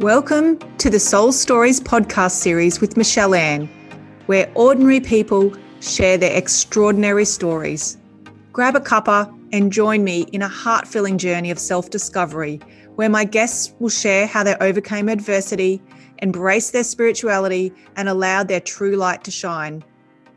Welcome to the Soul Stories podcast series with Michelle-Anne, where ordinary people share their extraordinary stories. Grab a cuppa and join me in a heart-filling journey of self-discovery, where my guests will share how they overcame adversity, embraced their spirituality, and allowed their true light to shine.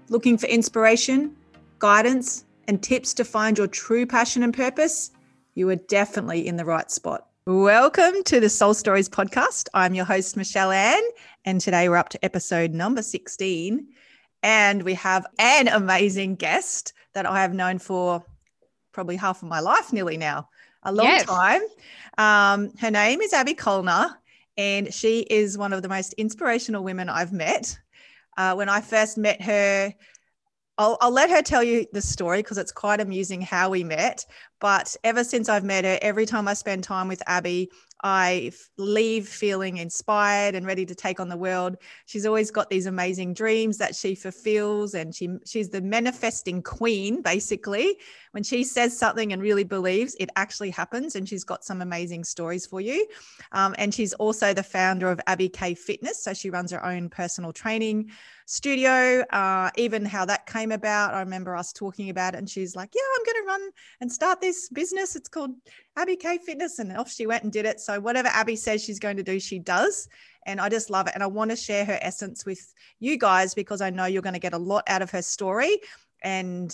Looking for inspiration, guidance, and tips to find your true passion and purpose? You are definitely in the right spot. Welcome to the Soul Stories podcast. I'm your host, Michelle-Anne, and today we're up to episode number 16, and we have an amazing guest that I have known for probably half of my life nearly now, a long time. Her name is Abi Koellner, and she is one of the most inspirational women I've met. When I first met her, I'll let her tell you the story because it's quite amusing how we met. But ever since I've met her, every time I spend time with Abi, I leave feeling inspired and ready to take on the world. She's always got these amazing dreams that she fulfills, and she's the manifesting queen, basically. When she says something and really believes, it actually happens, and she's got some amazing stories for you. And she's also the founder of Abi K Fitness, so she runs her own personal training studio. Even how that came about, I remember us talking about it, and she's like, yeah, I'm going to run and start this business. It's called Abi K Fitness, and off she went and did it. So whatever Abi says she's going to do, she does. And I just love it. And I want to share her essence with you guys because I know you're going to get a lot out of her story and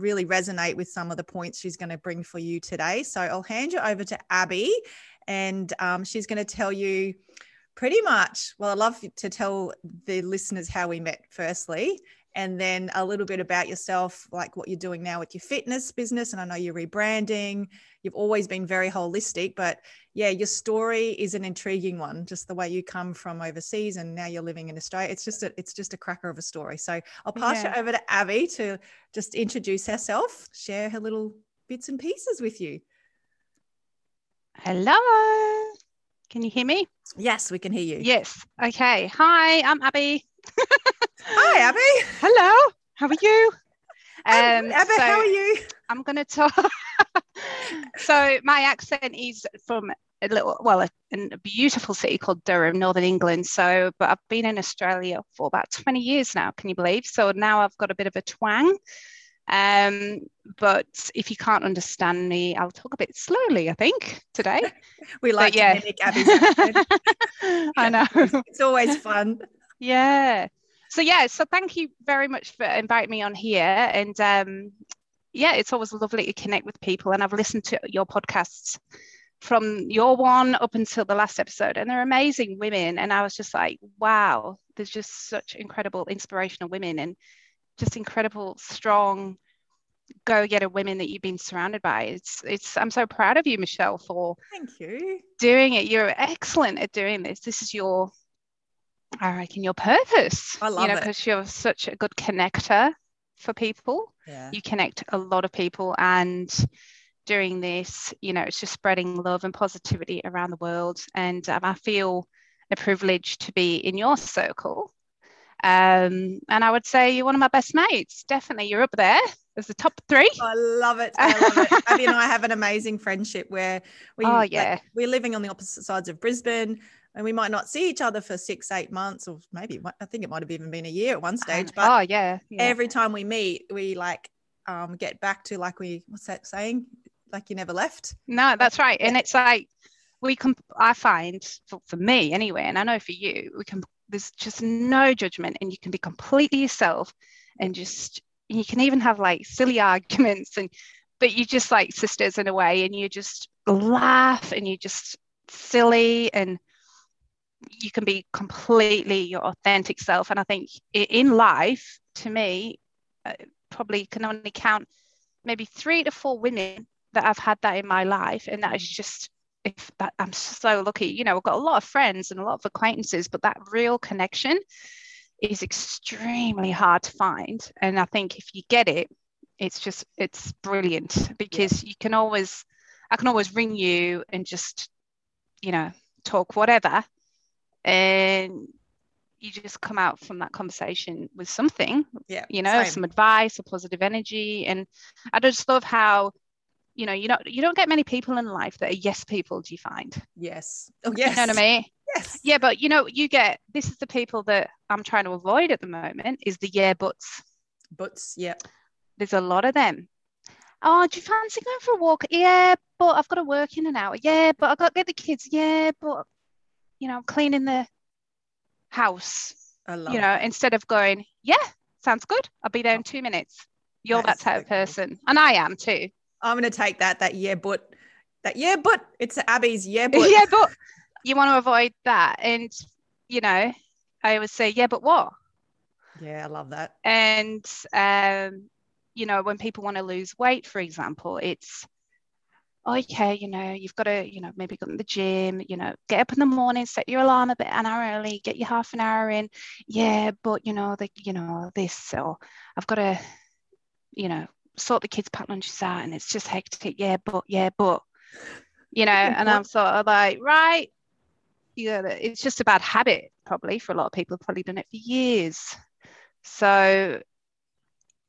really resonate with some of the points she's going to bring for you today. So I'll hand you over to Abi, and she's going to tell you pretty much, well, I'd love to tell the listeners how we met firstly, and then a little bit about yourself, like what you're doing now with your fitness business. And I know you're rebranding. You've always been very holistic, but yeah, your story is an intriguing one, just the way you come from overseas and now you're living in Australia. It's just a cracker of a story. So I'll pass you over to Abi to just introduce herself, share her little bits and pieces with you. Hello. Can you hear me? Yes, we can hear you. Yes. Okay. Hi, I'm Abi. Hi, Abi. Hello. How are you? Abi, how are you? I'm going to talk. So my accent is from a beautiful city called Durham, Northern England. So, but I've been in Australia for about 20 years now. Can you believe? So now I've got a bit of a twang. But if you can't understand me, I'll talk a bit slowly, I think, today. We like to mimic Abi's accent. I know. It's always fun. Yeah. So thank you very much for inviting me on here. And it's always lovely to connect with people. And I've listened to your podcasts from your one up until the last episode, and they're amazing women. And I was just like, wow, there's just such incredible, inspirational women and just incredible, strong, go-getter women that you've been surrounded by. I'm so proud of you, Michelle, for thank you doing it. You're excellent at doing this. This is your, I reckon, your purpose. I love it. Because you're such a good connector for people. Yeah. You connect a lot of people, and doing this, it's just spreading love and positivity around the world. And I feel a privilege to be in your circle. And I would say you're one of my best mates. Definitely, you're up there. There's the top three. I love it. Abi and I have an amazing friendship where we're living on the opposite sides of Brisbane, and we might not see each other for 6-8 months, or maybe I think it might have even been a year at one stage. But every time we meet, we get back to what's that saying? Like you never left. No, that's right. And it's like I find for me anyway, and I know for you, there's just no judgment, and you can be completely yourself, and you can even have silly arguments, but you're just like sisters in a way, and you just laugh and you're just silly, and you can be completely your authentic self. And I think in life, to me, probably can only count maybe 3 to 4 women that I've had that in my life, and that is just. I'm so lucky, I've got a lot of friends and a lot of acquaintances, but that real connection is extremely hard to find. And I think if you get it, it's brilliant, because you can always, I can always ring you and just, talk whatever, and you just come out from that conversation with something, same. Some advice or positive energy. And I just love how. You don't get many people in life that are yes people, do you find? Yes. Oh, yes. You know what I mean? Yes. Yeah, but you know, you get, this is the people that I'm trying to avoid at the moment, is the yeah buts. Buts, yeah. There's a lot of them. Oh, do you fancy going for a walk? Yeah, but I've got to work in an hour. Yeah, but I've got to get the kids. Yeah, but, you know, cleaning the house. I love you know, it. Instead of going, yeah, sounds good. I'll be there in 2 minutes. You're that type of person. And I am too. I'm going to take that yeah, but, that yeah, but. It's Abby's yeah, but. Yeah, but. You want to avoid that. And, you know, I always say, yeah, but what? Yeah, I love that. And, you know, when people want to lose weight, for example, it's, okay, you know, you've got to, you know, maybe go to the gym, you know, get up in the morning, set your alarm an hour early, get your half an hour in. Yeah, but, you know, this, or I've got to, you know, sort the kids' pack lunches out and it's just hectic. Yeah, but, you know, and I'm sort of like, right. Yeah, it's just a bad habit probably for a lot of people, probably done it for years. So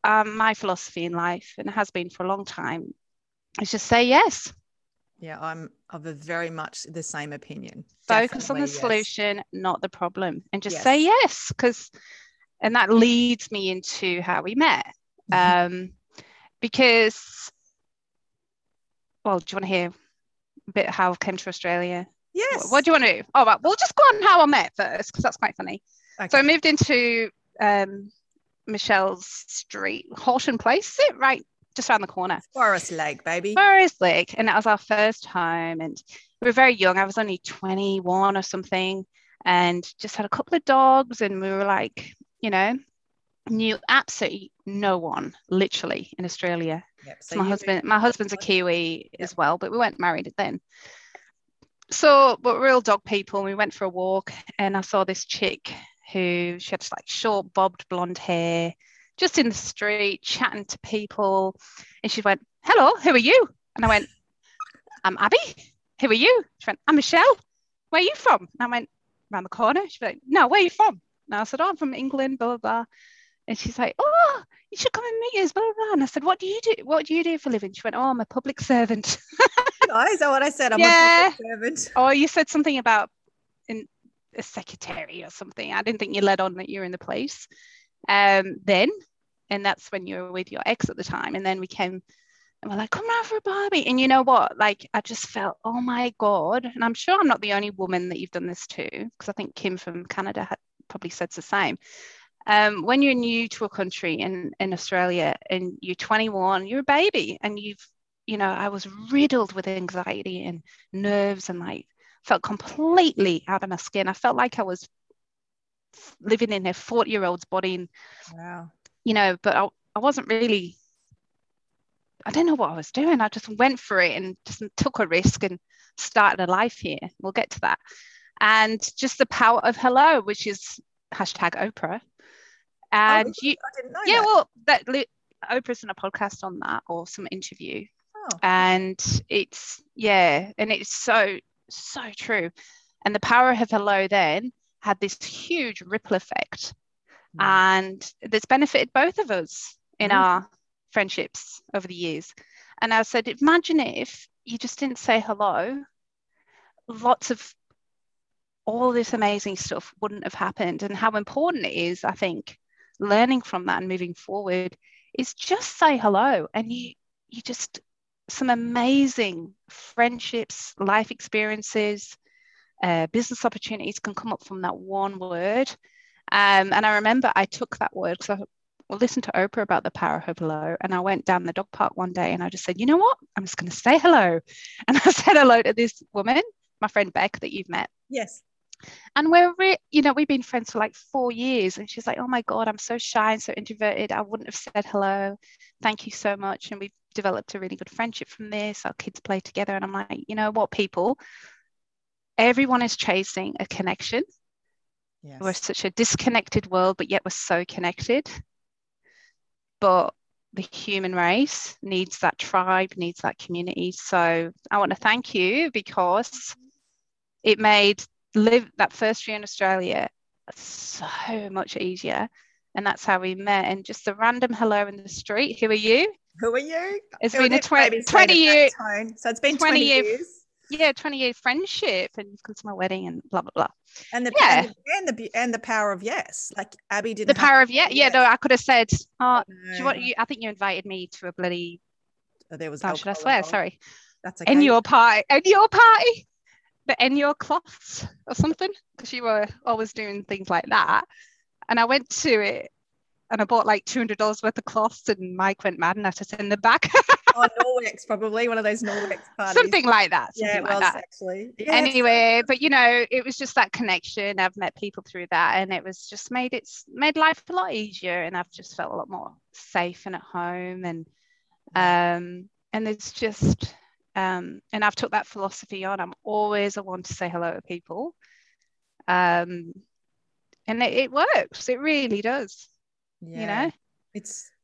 my philosophy in life, and it has been for a long time, is just say yes. Yeah, I'm of a very much the same opinion. Focus definitely on the solution, not the problem, and just say yes, because, and that leads me into how we met. Because, well, do you want to hear a bit how I came to Australia? Yes. What do you want to do? Oh, right. We'll just go on how I met first, because that's quite funny. Okay. So I moved into Michelle's street, Horton Place, right just around the corner. Forest Lake, baby. Forest Lake. And that was our first home. And we were very young. I was only 21 or something, and just had a couple of dogs. And we were like, you know, knew absolutely no one, literally, in Australia. Yep. So my husband's a Kiwi as well, but we weren't married then. So we're real dog people, and we went for a walk, and I saw this chick who, she had like short bobbed blonde hair, just in the street chatting to people, and she went, hello, who are you? And I went, I'm Abby. Who are you? She went, I'm Michelle. Where are you from? And I went, around the corner. She went, no, where are you from? And I said, oh, I'm from England, blah, blah, blah. And she's like, oh, you should come and meet us, blah, blah, blah. And I said, what do you do for a living? She went, oh, I'm a public servant. Oh, is that what I said? I'm a public servant. Oh, you said something about a secretary or something. I didn't think you let on that you were in the police then. And that's when you were with your ex at the time. And then we came and we're like, come round for a barbie. And you know what? Like, I just felt, oh my God. And I'm sure I'm not the only woman that you've done this to, because I think Kim from Canada had probably said the same. When you're new to a country in Australia and you're 21, you're a baby, and you know, I was riddled with anxiety and nerves, and like felt completely out of my skin. I felt like I was living in a 40-year-old's body. And, wow. You know, but I wasn't really, I didn't know what I was doing. I just went for it and just took a risk and started a life here. We'll get to that. And just the power of hello, which is hashtag Oprah. And I didn't know that. Well, that Oprah's done a podcast on that, or some interview. And it's and it's so true. And the power of hello then had this huge ripple effect, and that's benefited both of us in our friendships over the years. And I said, imagine if you just didn't say hello, lots of all this amazing stuff wouldn't have happened. And how important it is, I think, learning from that and moving forward, is just say hello, and you just, some amazing friendships, life experiences, business opportunities can come up from that one word. And I remember I took that word because I listened to Oprah about the power of hello, and I went down the dog park one day and I just said, you know what, I'm just going to say hello. And I said hello to this woman, my friend Beck, that you've met. Yes. And you know, we've been friends for like 4 years, and she's like, oh my God, I'm so shy and so introverted, I wouldn't have said hello, thank you so much. And we've developed a really good friendship from this. Our kids play together, and I'm like, you know what, people, everyone is chasing a connection. Yes. We're such a disconnected world, but yet we're so connected. But the human race needs that tribe, needs that community. So I want to thank you, because it made that first year in Australia so much easier. And that's how we met. And just the random hello in the street, who are you? It's been a 20 year tone. So it's been 20 years. yeah, 20-year friendship, and you've come to my wedding and blah blah blah. And the and the power of yes, like Abi did. The power of yes. Yeah, no, I could have said, oh, do you want you? I think you invited me to a bloody. Oh, there was. Oh, should I swear? Alcohol. Sorry. That's okay. And your party, but and your cloths or something, because you were always doing things like that. And I went to it, and I bought like $200 worth of cloths, and Mike went mad and had to send them back. Oh, Norwex, probably one of those Norwex parties. Something like that. Actually. Yeah, anyway, but you know, it was just that connection. I've met people through that, and it was just made life a lot easier, and I've just felt a lot more safe and at home, and it's just and I've took that philosophy on. I'm always a one to say hello to people, and it works. It really does. Yeah. You know.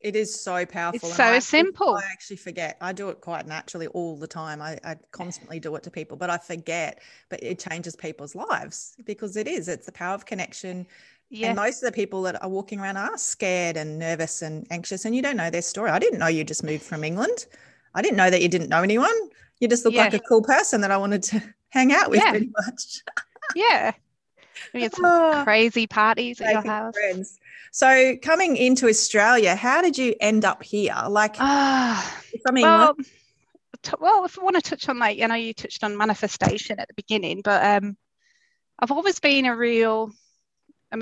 It is so powerful. It's so simple. I actually forget. I do it quite naturally all the time. I constantly do it to people, but I forget. But it changes people's lives because it's the power of connection. Yeah. And most of the people that are walking around are scared and nervous and anxious, and you don't know their story. I didn't know you just moved from England. I didn't know that you didn't know anyone. You just look like a cool person that I wanted to hang out with pretty much. Yeah. We had some crazy parties at your house. Friends. So coming into Australia, how did you end up here? Like, if I want to touch on, like, I know you touched on manifestation at the beginning, but I've always been I'm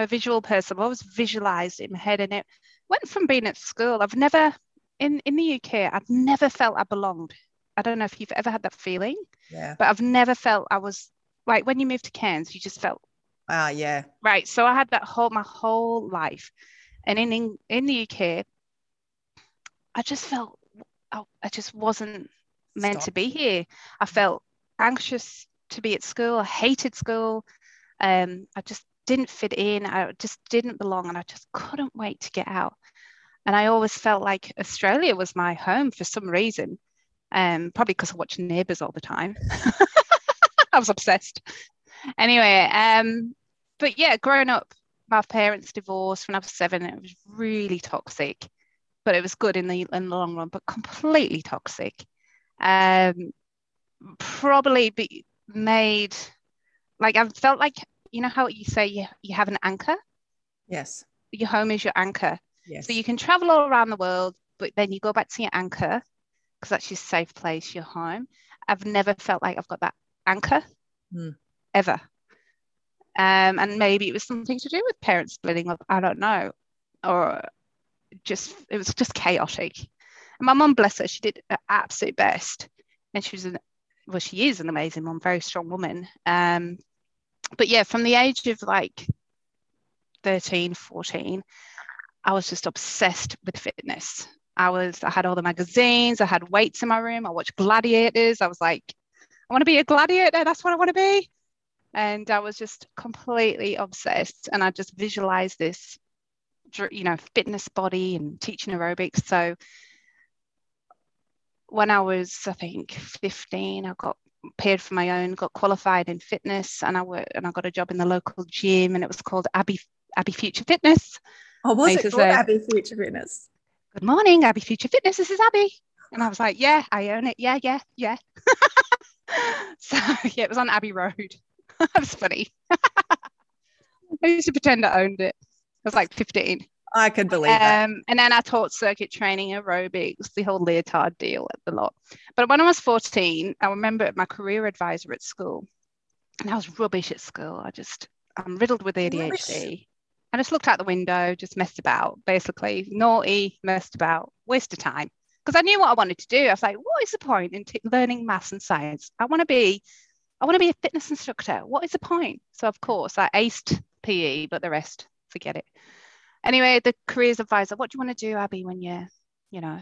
a visual person. I've always visualised in my head, and it went from being at school. I've never, in the UK, I've never felt I belonged. I don't know if you've ever had that feeling, but I've never felt I was, like, when you moved to Cairns, you just felt, right. So I had that my whole life, and in the UK, I just felt I just wasn't meant to be here. I felt anxious to be at school. I hated school. I just didn't fit in. I just didn't belong, and I just couldn't wait to get out. And I always felt like Australia was my home for some reason. Probably because I watched Neighbours all the time. I was obsessed. Anyway, but yeah, growing up, my parents divorced when I was 7. It was really toxic, but it was good in the long run, but completely toxic. Probably made, like, I felt like, you know how you say you have an anchor? Yes. Your home is your anchor. Yes. So you can travel all around the world, but then you go back to your anchor because that's your safe place, your home. I've never felt like I've got that anchor. Mm. Ever. And maybe it was something to do with parents splitting up, I don't know, or just it was just chaotic. And my mum, bless her, she did her absolute best, and she is an amazing mum, very strong woman, but yeah, from the age of like 13, 14, I was just obsessed with fitness. I had all the magazines, I had weights in my room, I watched Gladiators. I was like, I want to be a gladiator, that's what I want to be. And I was just completely obsessed, and I just visualized this, you know, fitness body and teaching aerobics. So when I was, I think, 15, I got paid for my own, got qualified in fitness, and I got a job in the local gym, and it was called Abbey Future Fitness. Oh, was it called Abbey Future Fitness? Good morning, Abbey Future Fitness. This is Abbey, and I was like, yeah, I own it. Yeah, yeah, yeah. So yeah, it was on Abbey Road. That was funny. I used to pretend I owned it. I was like 15. I could believe that. And then I taught circuit training, aerobics, the whole leotard deal at the lot. But when I was 14, I remember my career advisor at school, and I was rubbish at school. I'm riddled with ADHD. Rubbish. I just looked out the window, just messed about, basically. Naughty, messed about, waste of time. Because I knew what I wanted to do. I was like, what is the point in learning maths and science? I want to be a fitness instructor. What is the point? So, of course, I aced PE, but the rest, forget it. Anyway, the careers advisor, what do you want to do, Abi, when you, you know,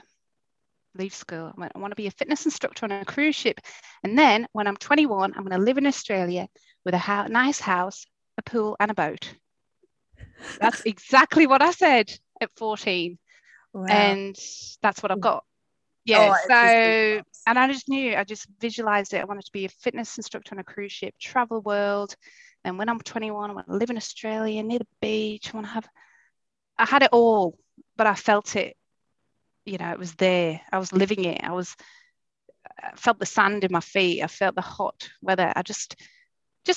leave school? I went, I want to be a fitness instructor on a cruise ship. And then when I'm 21, I'm going to live in Australia with a nice house, a pool and a boat. That's exactly what I said at 14. Wow. And that's what I've got. Yeah, so, and I just visualized it. I wanted to be a fitness instructor on a cruise ship, travel the world. And when I'm 21, I want to live in Australia, near the beach. I had it all, but I felt it, you know, it was there. I was living it. I felt the sand in my feet. I felt the hot weather. I just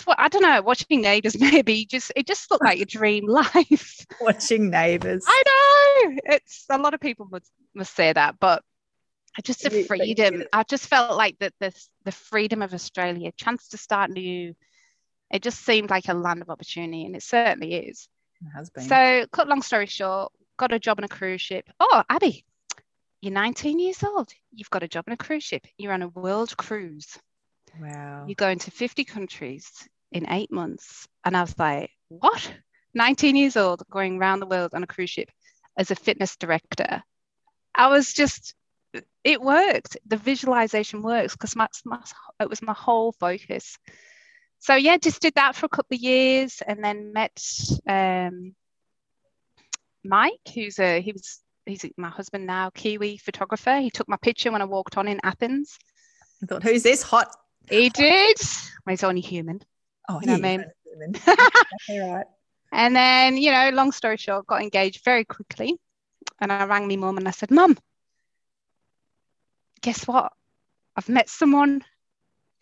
I don't know, watching Neighbours maybe, it just looked like your dream life. Watching Neighbours. I know. It's a lot of people must say that, but just the freedom. I just felt like that the freedom of Australia, chance to start new. It just seemed like a land of opportunity, and it certainly is. It has been. So, cut long story short, got a job on a cruise ship. Oh, Abby, you're 19 years old. You've got a job on a cruise ship. You're on a world cruise. Wow. You're going to 50 countries in 8 months. And I was like, what? 19 years old, going around the world on a cruise ship as a fitness director. I was just, it worked. The visualization works because it was my whole focus. So, yeah, just did that for a couple of years and then met Mike, he's my husband now, Kiwi photographer. He took my picture when I walked on in Athens. I thought, who's this hot? He did. Well, he's only human. Oh, you know what I mean? Human. Right. And then, you know, long story short, got engaged very quickly. And I rang my mum and I said, Mum, guess what? I've met someone.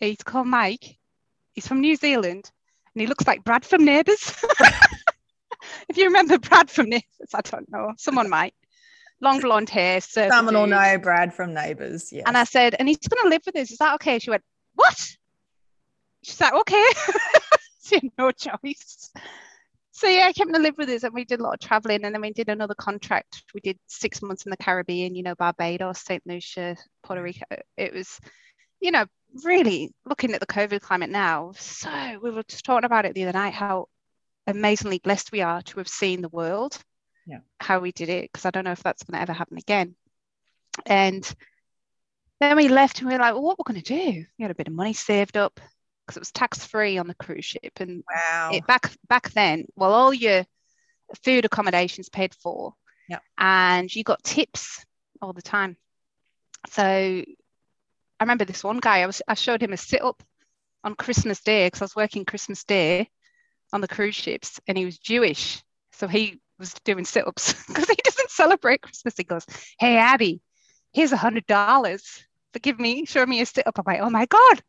He's called Mike. He's from New Zealand and he looks like Brad from Neighbours. If you remember Brad from Neighbours, I don't know. Someone might. Long blonde hair. Someone will know Brad from Neighbours. Yeah. And I said, and he's going to live with us. Is that okay? She went, what? She's like, okay. She had no choice. So yeah, I came to live with us and we did a lot of traveling, and then we did another contract. We did 6 months in the Caribbean, you know, Barbados, St. Lucia, Puerto Rico. It was, you know, really looking at the COVID climate now, so we were just talking about it the other night, how amazingly blessed we are to have seen the world, yeah, how we did it, because I don't know if that's going to ever happen again. And then we left and we were like, well, what we're going to do? We had a bit of money saved up because it was tax-free on the cruise ship, and wow, it, back then, well, all your food accommodations paid for, yeah, and you got tips all the time. So I remember this one guy, I showed him a sit-up on Christmas Day because I was working Christmas Day on the cruise ships, and he was Jewish. So he was doing sit-ups because he doesn't celebrate Christmas. He goes, hey, Abby, here's $100. Forgive me, show me a sit-up. I'm like, oh, my God.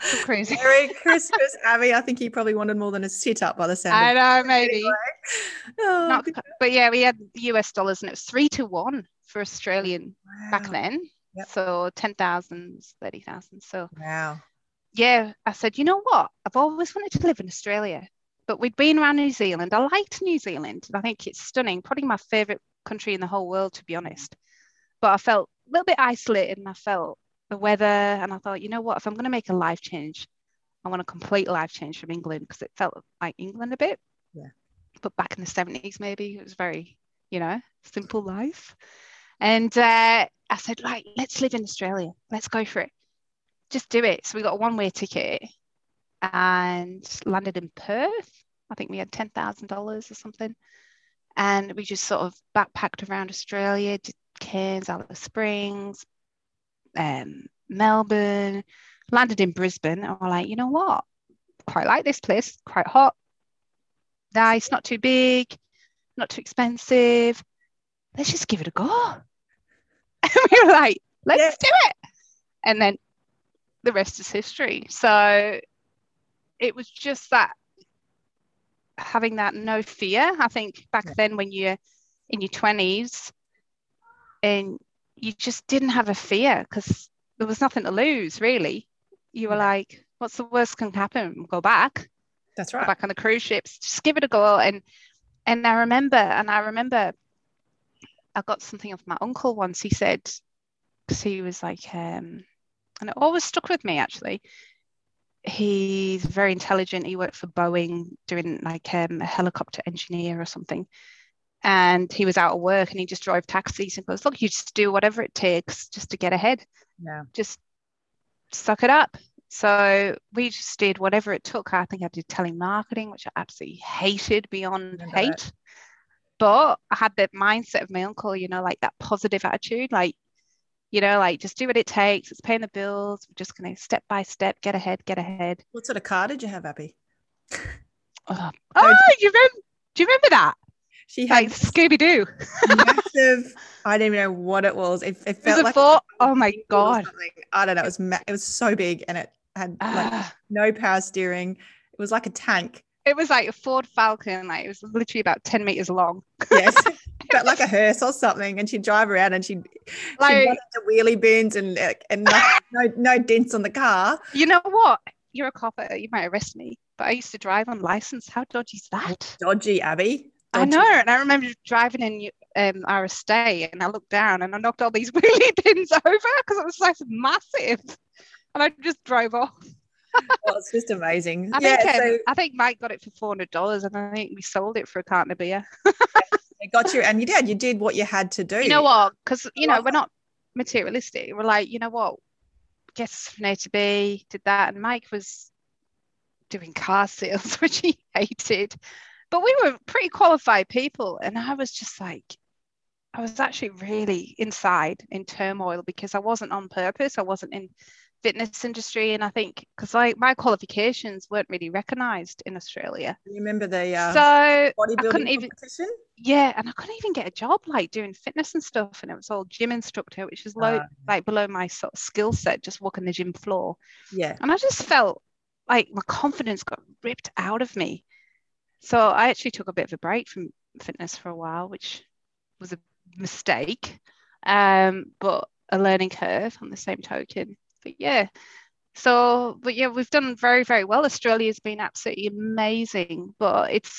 So crazy. Merry Christmas, Abby. I think he probably wanted more than a sit-up by the sound. I know, maybe. Anyway. Oh, but, yeah, we had US dollars, and it was 3 to 1 for Australian back then. Yep. So 10,000, 30,000. So wow, yeah, I said, you know what? I've always wanted to live in Australia, but we'd been around New Zealand. I liked New Zealand. I think it's stunning, probably my favourite country in the whole world, to be honest. But I felt a little bit isolated, and I felt the weather, and I thought, you know what? If I'm going to make a life change, I want a complete life change from England, because it felt like England a bit. Yeah. But back in the 70s, maybe it was very, you know, simple life. And I said, like, let's live in Australia. Let's go for it. Just do it. So we got a one-way ticket and landed in Perth. I think we had $10,000 or something. And we just sort of backpacked around Australia, did Cairns, Alice Springs, Melbourne, landed in Brisbane. And we're like, you know what? Quite like this place. Quite hot. Nice. Not too big. Not too expensive. Let's just give it a go. And we were like, let's do it. And then the rest is history. So it was just that, having that no fear. I think back then when you're in your 20s and you just didn't have a fear because there was nothing to lose, really. You were like, what's the worst can happen? Go back. That's right. Go back on the cruise ships. Just give it a go. And I remember I got something off my uncle once. He said, because he was like, and it always stuck with me, actually. He's very intelligent. He worked for Boeing doing like a helicopter engineer or something. And he was out of work and he just drove taxis and goes, look, you just do whatever it takes just to get ahead. Yeah. Just suck it up. So we just did whatever it took. I think I did telemarketing, which I absolutely hated beyond hate. It. But I had the mindset of my uncle, you know, like that positive attitude, like, you know, like just do what it takes. It's paying the bills. We're just going to step by step, get ahead, get ahead. What sort of car did you have, Abby? Do you remember that? She had like Scooby-Doo. Massive, I don't even know what it was. It felt like four? Oh my God. I don't know. It was so big, and it had like no power steering. It was like a tank. It was like a Ford Falcon. Like, it was literally about 10 meters long. Yes. But like a hearse or something, and she'd drive around, and she'd run into wheelie bins and no dents on the car. You know what? You're a copper. You might arrest me, but I used to drive on license. How dodgy is that? Dodgy, Abby. Dodgy. I know. And I remember driving in our estate, and I looked down and I knocked all these wheelie bins over because it was like massive, and I just drove off. Well, it's just amazing. I think Mike got it for $400, and I think we sold it for a carton of beer. It got you, and you did what you had to do. You know what? Because we're not materialistic. We're like, you know what? Guess from A to B, did that, and Mike was doing car sales, which he hated. But we were pretty qualified people, and I was just like, I was actually really inside in turmoil because I wasn't on purpose. I wasn't in fitness industry, and I think because like my qualifications weren't really recognized in Australia. You remember the so bodybuilding competition? Yeah, and I couldn't even get a job like doing fitness and stuff, and it was all gym instructor, which was low, like below my sort of skill set, just walking the gym floor. Yeah, and I just felt like my confidence got ripped out of me, so I actually took a bit of a break from fitness for a while, which was a mistake, but a learning curve on the same token. But yeah, we've done very, very well. Australia's been absolutely amazing, but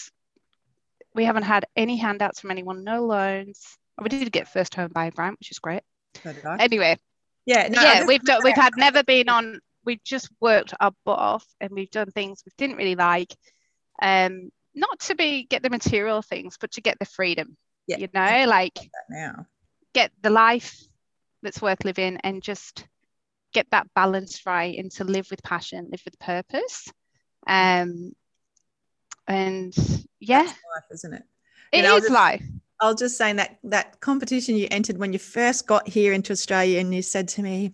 we haven't had any handouts from anyone, no loans. We did get first home buyer grant, which is great. So did I. Anyway, we've just worked our butt off, and we've done things we didn't really like, not to get the material things, but to get the freedom. Yeah, get the life that's worth living, and just get that balance right, and to live with passion, live with purpose, and yeah, that's life, isn't it? Life. I was just saying that competition you entered when you first got here into Australia, and you said to me,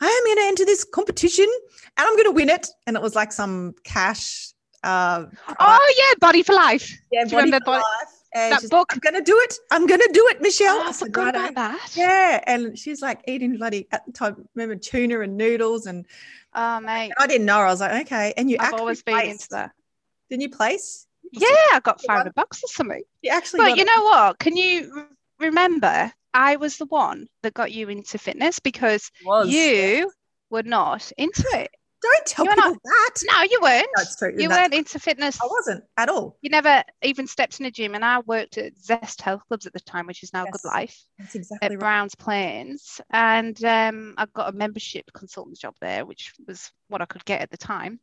"I am going to enter this competition, and I'm going to win it." And it was like some cash. Body for Life. Yeah, Body for Life. And that book. Like, I'm going to do it, Michelle. Oh, I forgot about that. Yeah. And she's like eating bloody, at the time, remember, tuna and noodles. And oh, mate. And I didn't know. I was like, okay. And I've always been into that. Didn't you place? Yeah, I got $500 or something. You actually But you know what? Can you remember I was the one that got you into fitness because you were not into it. Don't tell people that. No, you weren't. No, it's true. You weren't into fitness. I wasn't at all. You never even stepped in a gym. And I worked at Zest Health Clubs at the time, which is now Good Life. That's exactly right. At Brown's Plains. And I got a membership consultant job there, which was what I could get at the time.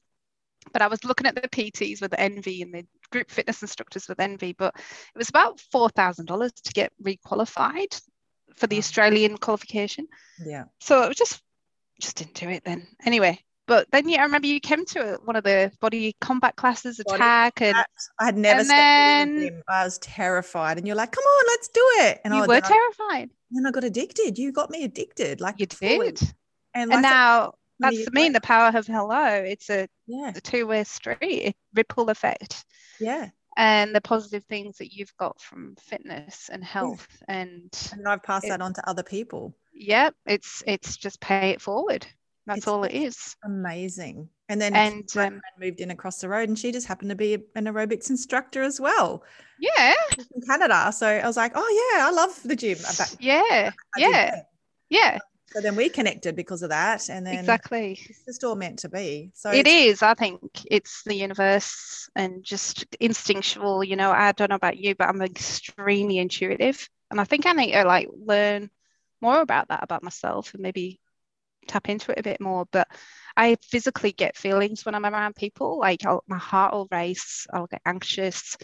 But I was looking at the PTs with envy and the group fitness instructors with envy. But it was about $4,000 to get requalified for the Australian qualification. Yeah. So it was just didn't do it then. Anyway. But then I remember you came to one of the body combat classes, attack. And I had never stepped in. I was terrified. And you're like, come on, let's do it. And I were terrified. Then I got addicted. You got me addicted. Like you did. And now that's me and the power of hello. It's a two-way street, ripple effect. Yeah. And the positive things that you've got from fitness and health. Yeah. And I've passed that on to other people. Yeah. It's just pay it forward. That's all it is. Amazing. And then my friend moved in across the road, and she just happened to be an aerobics instructor as well. Yeah. In Canada. So I was like, oh, yeah, I love the gym. Yeah. So then we connected because of that. And then exactly. It's just all meant to be. So it is. I think it's the universe and just instinctual. You know, I don't know about you, but I'm extremely intuitive. And I think I need to like learn more about that about myself and maybe tap into it a bit more, but I physically get feelings when I'm around people. Like my heart will race, I'll get anxious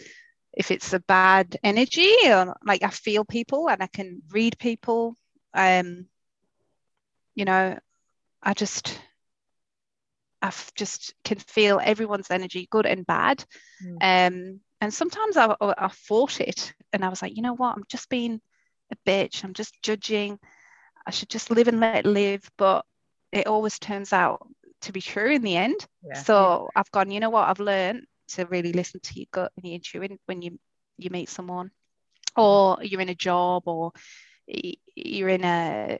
if it's a bad energy, or like I feel people and I can read people. I just can feel everyone's energy, good and bad. And sometimes I fought it, and I was like, you know what, I'm just being a bitch, I'm just judging, I should just live and let it live, but it always turns out to be true in the end. Yeah. So I've gone, you know what, I've learned to really listen to your gut and your intuition when you meet someone. or you're in a job, or you're in a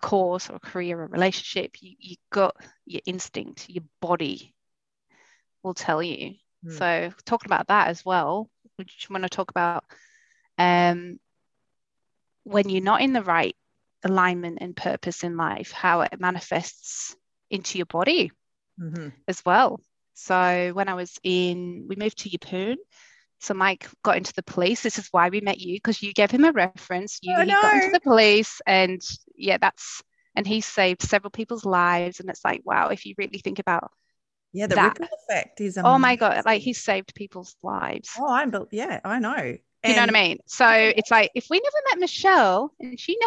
course or a career or a relationship, you got your instinct, your body will tell you. So talking about that as well, which I want to talk about when you're not in the right alignment and purpose in life, how it manifests into your body as well. So when I was we moved to Yeppoon. So Mike got into the police. This is why we met you, because you gave him a reference. He got into the police, and and he saved several people's lives. And it's like, wow, if you really think about that, ripple effect is amazing. Oh my God, like he saved people's lives. Oh, I know. You know what I mean? So it's like, if we never met Michelle and she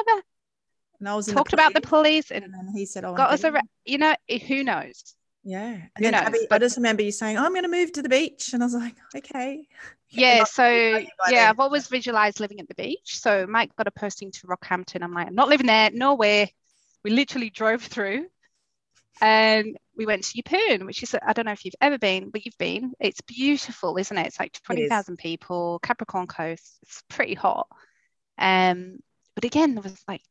never talked about the police, and then he said, got us who knows? Yeah. And then Abby, I just remember you saying, I'm going to move to the beach. And I was like, okay. I've always visualized living at the beach. So Mike got a posting to Rockhampton. I'm like, I'm not living there, no way. We literally drove through and we went to Yeppoon, which is, I don't know if you've ever been, but you've been. It's beautiful, isn't it? It's like 20,000 people, Capricorn Coast. It's pretty hot. But again, there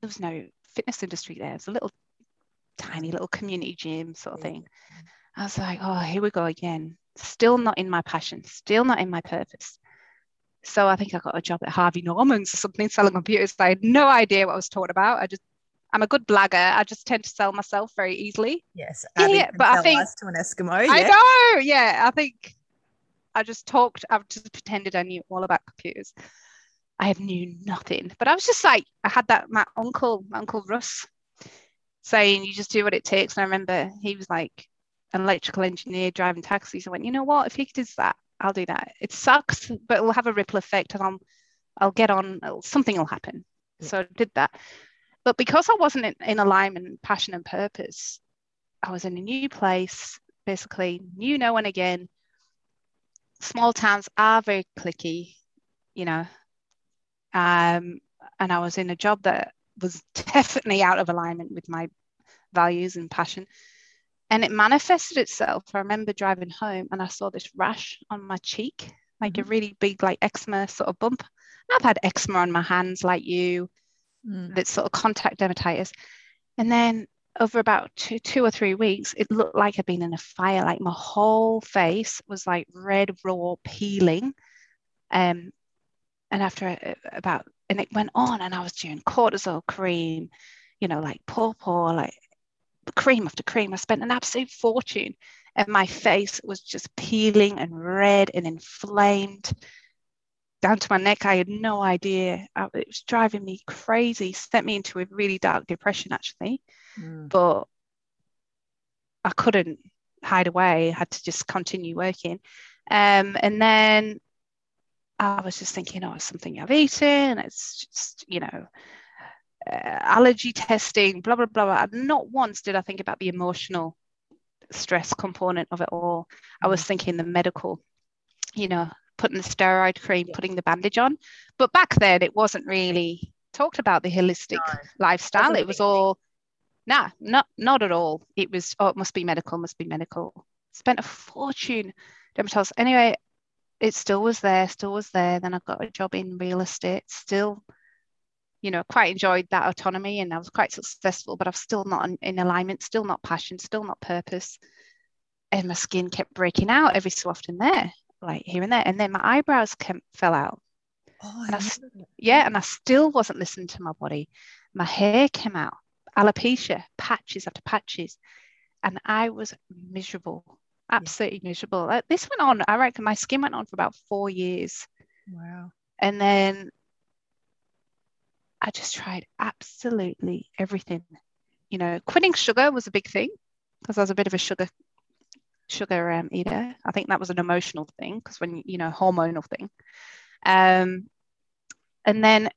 was no fitness industry there. It's a little tiny little community gym sort of thing. I was like, oh, here we go again, still not in my passion, still not in my purpose. So I think I got a job at Harvey Norman's or something, selling computers. I had no idea what I was talking about. I'm a good blagger. I just tend to sell myself very easily. Yes, but I think to an Eskimo. I know. Yeah, I think I just talked. I just pretended I knew all about computers. I knew nothing, but I was just like, I had that my uncle Russ, saying you just do what it takes. And I remember he was like an electrical engineer driving taxis. I went, you know what, if he does that, I'll do that. It sucks, but it'll have a ripple effect, and I'll get on, something will happen. So I did that. But because I wasn't in alignment, passion and purpose, I was in a new place, basically knew no one again. Small towns are very cliquey, and I was in a job that was definitely out of alignment with my values and passion, and it manifested itself. I remember driving home and I saw this rash on my cheek, like a really big like eczema sort of bump. I've had eczema on my hands like you, that sort of contact dermatitis, and then over about two or three weeks it looked like I'd been in a fire. Like my whole face was like red, raw, peeling, and and it went on, and I was doing cortisol cream, like pawpaw, like cream after cream. I spent an absolute fortune, and my face was just peeling and red and inflamed down to my neck. I had no idea. It was driving me crazy, sent me into a really dark depression, actually. But I couldn't hide away. I had to just continue working. And then I was just thinking, oh, it's something I've eaten. It's just, allergy testing, blah, blah, blah. Not once did I think about the emotional stress component of it all. I was thinking the medical, putting the steroid cream, putting the bandage on. But back then, it wasn't really talked about, the holistic lifestyle. It was all, not at all. It was, oh, it must be medical, must be medical. Spent a fortune, dermatologist. Anyway, it still was there. Then I got a job in real estate, still, quite enjoyed that autonomy, and I was quite successful, but I was still not in alignment, still not passion, still not purpose. And my skin kept breaking out every so often there, like here and there. And then my eyebrows fell out. Oh, and I still wasn't listening to my body. My hair came out, alopecia, patches after patches. And I was miserable. Absolutely miserable. This went on, I reckon my skin went on for about 4 years. Wow. And then I just tried absolutely everything. Quitting sugar was a big thing, because I was a bit of a sugar eater. I think that was an emotional thing, because when hormonal thing. And then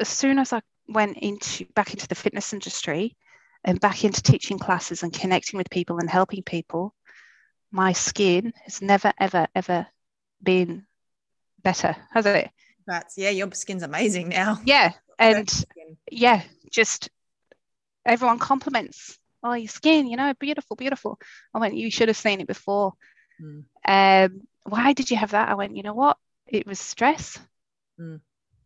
as soon as I went back into the fitness industry and back into teaching classes and connecting with people and helping people, my skin has never, ever, ever been better, has it? Your skin's amazing now. Yeah. And just everyone compliments, oh, your skin, beautiful, beautiful. I went, you should have seen it before. Why did you have that? I went, you know what? It was stress.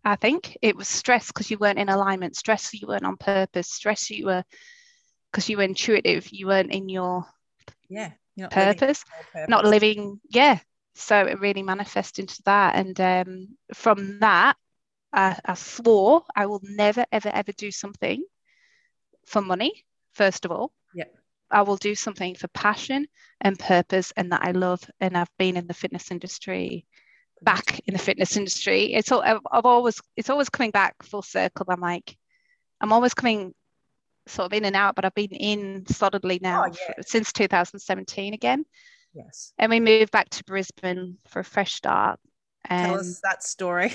I think. It was stress because you weren't in alignment, stress you weren't on purpose, stress you were because you were intuitive, you weren't in your purpose. Yeah. So it really manifested into that. And from that, I swore I will never, ever, ever do something for money, first of all. Yeah. I will do something for passion and purpose and that I love. And I've been in the fitness industry, back in the fitness industry. It's all, I've always, it's always coming back full circle. I'm like, I'm always coming sort of in and out, but I've been in solidly now since 2017 again. Yes. And we moved back to Brisbane for a fresh start. Tell us that story.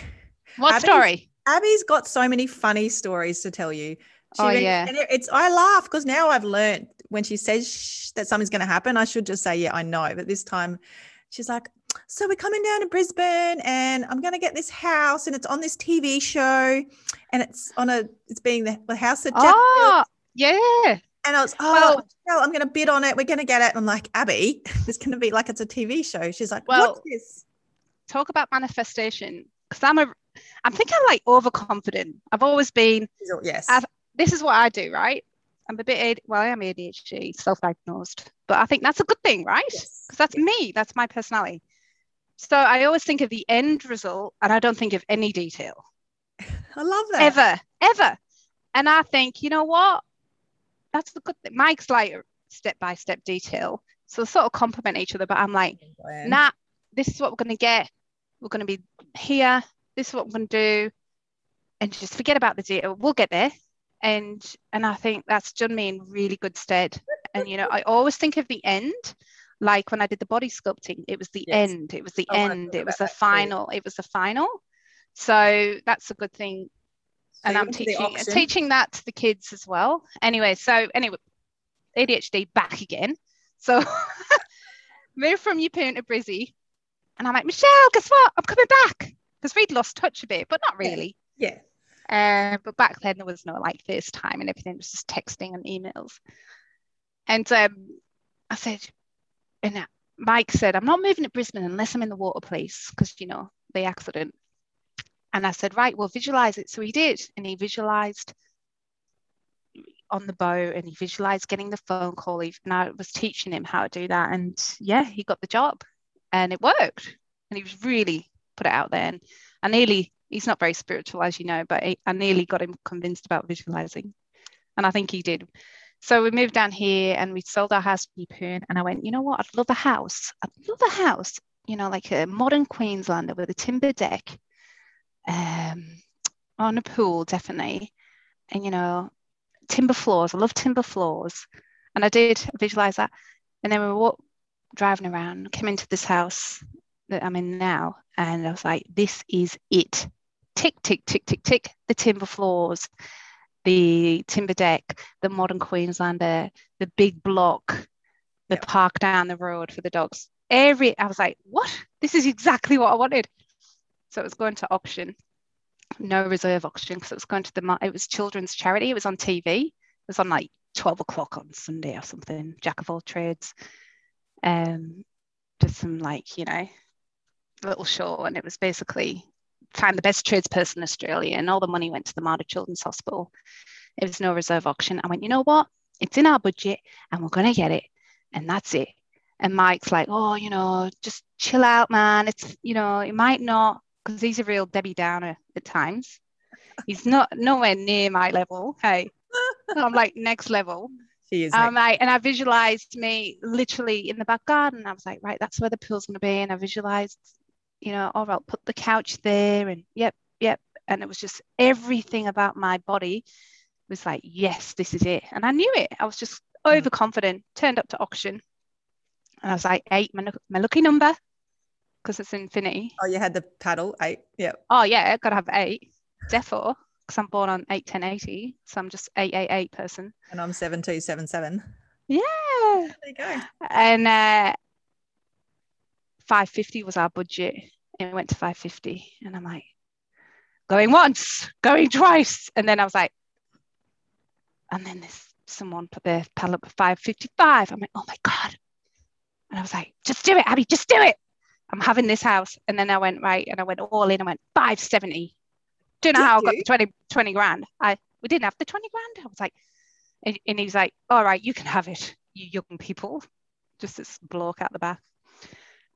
What story? Abby's got so many funny stories to tell you. And I laugh because now I've learned when she says that something's going to happen, I should just say, yeah, I know. But this time she's like, so we're coming down to Brisbane and I'm going to get this house and it's on this TV show and it's on a, it's being the house that Jeff built. Yeah. And I was, I'm going to bid on it. We're going to get it. And I'm like, Abby, it's going to be like it's a TV show. She's like, what's this? Talk about manifestation. Because I think I'm like overconfident. I've always been. Yes. This is what I do, right? I'm a bit, well, I am ADHD, self-diagnosed. But I think that's a good thing, right? Because that's me. That's my personality. So I always think of the end result and I don't think of any detail. I love that. Ever. And I think, you know what? That's the good thing. Mike's like step-by-step detail. So sort of complement each other. But I'm like, nah, this is what we're going to get. We're going to be here. This is what we're going to do. And just forget about the detail. We'll get there. And I think that's done me in really good stead. And, you know, I always think of the end. Like when I did the body sculpting, it was the end. It was the end. It was the final. Too. It was the final. So that's a good thing. So and I'm teaching that to the kids as well. Anyway, ADHD back again. So move from Yeppoon to Brizzy. And I'm like, Michelle, guess what? I'm coming back. Because we'd lost touch a bit, but not really. Yeah. But back then there was no like FaceTime and everything. It was just texting and emails. And I said, and Mike said, I'm not moving to Brisbane unless I'm in the water place because, you know, the accident. And I said, right, well, visualize it. So he did. And he visualized on the boat and he visualized getting the phone call. And I was teaching him how to do that. And yeah, he got the job and it worked. And he was really put it out there. And he's not very spiritual, as you know, but I nearly got him convinced about visualizing. And I think he did. So we moved down here and we sold our house in Yeppoon. And I went, you know what? I'd love a house, you know, like a modern Queenslander with a timber deck on a pool, definitely. And, you know, timber floors. I love timber floors. And I did visualize that. And then we were driving around, came into this house that I'm in now. And I was like, this is it. Tick, tick, tick, tick, tick. The timber floors, the timber deck, the modern Queenslander, the big block, the park down the road for the dogs. I was like, what? This is exactly what I wanted. So it was going to auction, no reserve auction, because it was going to it was children's charity. It was on TV. It was on like 12 o'clock on Sunday or something, jack of all trades. Just some like, you know, little show. And it was basically find the best tradesperson in Australia, and all the money went to the Mater Children's Hospital. It was no reserve auction. I went, you know what? It's in our budget and we're going to get it. And that's it. And Mike's like, oh, you know, just chill out, man. It's, you know, it might not, because he's a real Debbie Downer at times. He's not nowhere near my level. Hey, so I'm like next level. She is. And I visualized me literally in the back garden. I was like, right, that's where the pool's going to be. And I visualized, you know, all right, I'll put the couch there and yep. And it was just everything about my body was like, yes, this is it. And I knew it. I was just overconfident, turned up to auction. And I was like, 8, my lucky number, because it's infinity. Oh, you had the paddle, 8. Yeah. Oh, yeah, I've got to have 8. Therefore, because I'm born on 8/10/80. So I'm just 888 person. And I'm 7277. Yeah. There you go. And, 550 was our budget, and it went to 550. And I'm like, going once, going twice. And then I was like, and then someone put their paddle up at 555. I'm like, oh my God. And I was like, just do it, Abby, just do it. I'm having this house. And then I went all in. I went 570. Don't know how I got the 20 grand. We didn't have the 20 grand. I was like, and he's like, all right, you can have it, you young people. Just this bloke at the back.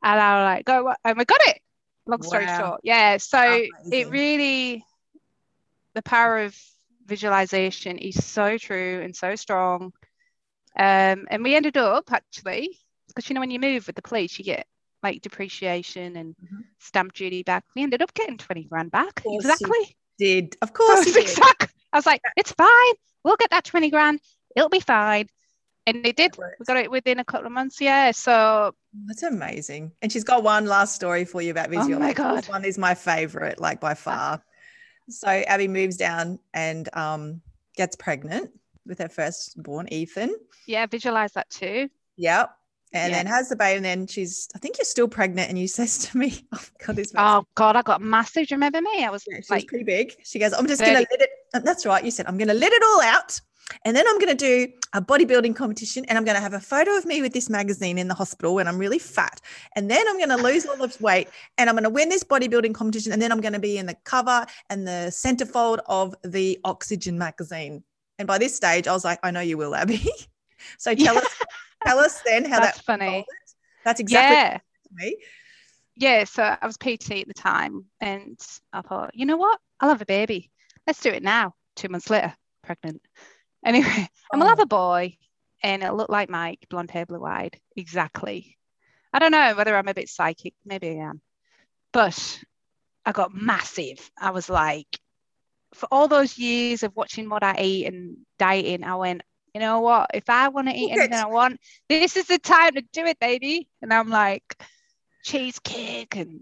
And I was like, go, and we got it. Long story short. Yeah. So it really, the power of visualization is so true and so strong. And we ended up actually, because you know, when you move with the police, you get like depreciation and stamp duty back. We ended up getting 20 grand back. Exactly. Did. Of course. Exactly. I was like, it's fine. We'll get that 20 grand. It'll be fine. And they did. We got it within a couple of months. Yeah. So that's amazing. And she's got one last story for you about visual. Oh my God. This one is my favorite, like by far. So Abby moves down and gets pregnant with her firstborn, Ethan. Yeah. Visualize that too. Yep. And then has the baby, and then she's, I think you're still pregnant. And you says to me, oh God, I got massive. Remember me? I was she was pretty big. She goes, I'm just going to let it. That's right. You said, I'm going to let it all out. And then I'm going to do a bodybuilding competition, and I'm going to have a photo of me with this magazine in the hospital when I'm really fat. And then I'm going to lose all this weight, and I'm going to win this bodybuilding competition. And then I'm going to be in the cover and the centerfold of the Oxygen magazine. And by this stage, I was like, I know you will, Abby. So tell us then how that's funny. That's exactly what happened to me. Yeah. So I was PT at the time, and I thought, you know what? I'll have a baby. Let's do it now. 2 months later, pregnant. Anyway, and we'll have a boy, and it'll look like Mike, blonde hair, blue-eyed. Exactly. I don't know whether I'm a bit psychic. Maybe I am. But I got massive. I was like, for all those years of watching what I eat and dieting, I went, you know what? If I want to eat anything I want, this is the time to do it, baby. And I'm like, cheesecake and,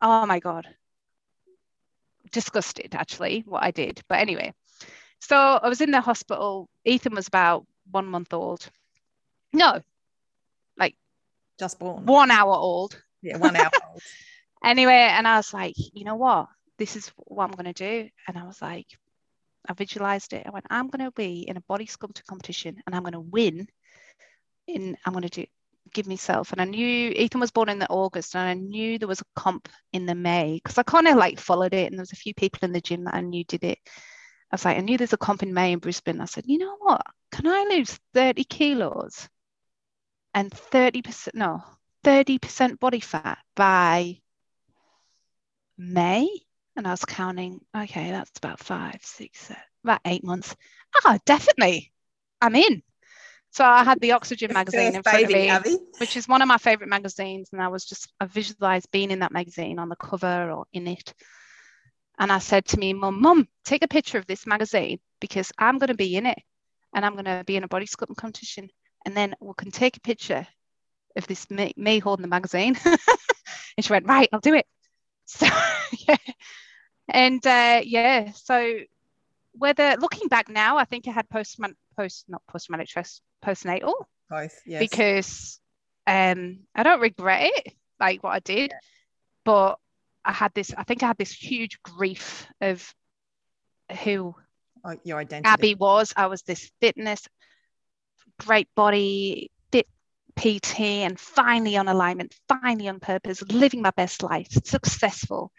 oh, my God. Disgusted, actually, what I did. But anyway. So I was in the hospital. Ethan was about 1 month old. No, like just born. 1 hour old. Yeah, 1 hour old. Anyway, and I was like, you know what? This is what I'm going to do. And I was like, I visualized it. I went, I'm going to be in a body sculpture competition, and I'm going to win. And I'm going to give myself. And I knew Ethan was born in the August, and I knew there was a comp in the May, because I kind of like followed it. And there was a few people in the gym that I knew did it. I was like, I knew there's a comp in May in Brisbane. I said, you know what? Can I lose 30 kilos and 30% body fat by May? And I was counting, okay, that's about 8 months. Oh, definitely. I'm in. So I had the Oxygen magazine in front of me, which is one of my favorite magazines. And I visualized being in that magazine, on the cover or in it. And I said to me, Mum, take a picture of this magazine, because I'm going to be in it, and I'm going to be in a body sculpting competition. And then we can take a picture of this me holding the magazine. And she went, right, I'll do it. So, yeah. And, so whether, looking back now, I think I had post-traumatic stress, postnatal. Both, yes. Because I don't regret it, like what I did, but I think I had this huge grief of who your identity Abby was. I was this fitness, great body, fit PT, and finally on alignment, finally on purpose, living my best life, successful,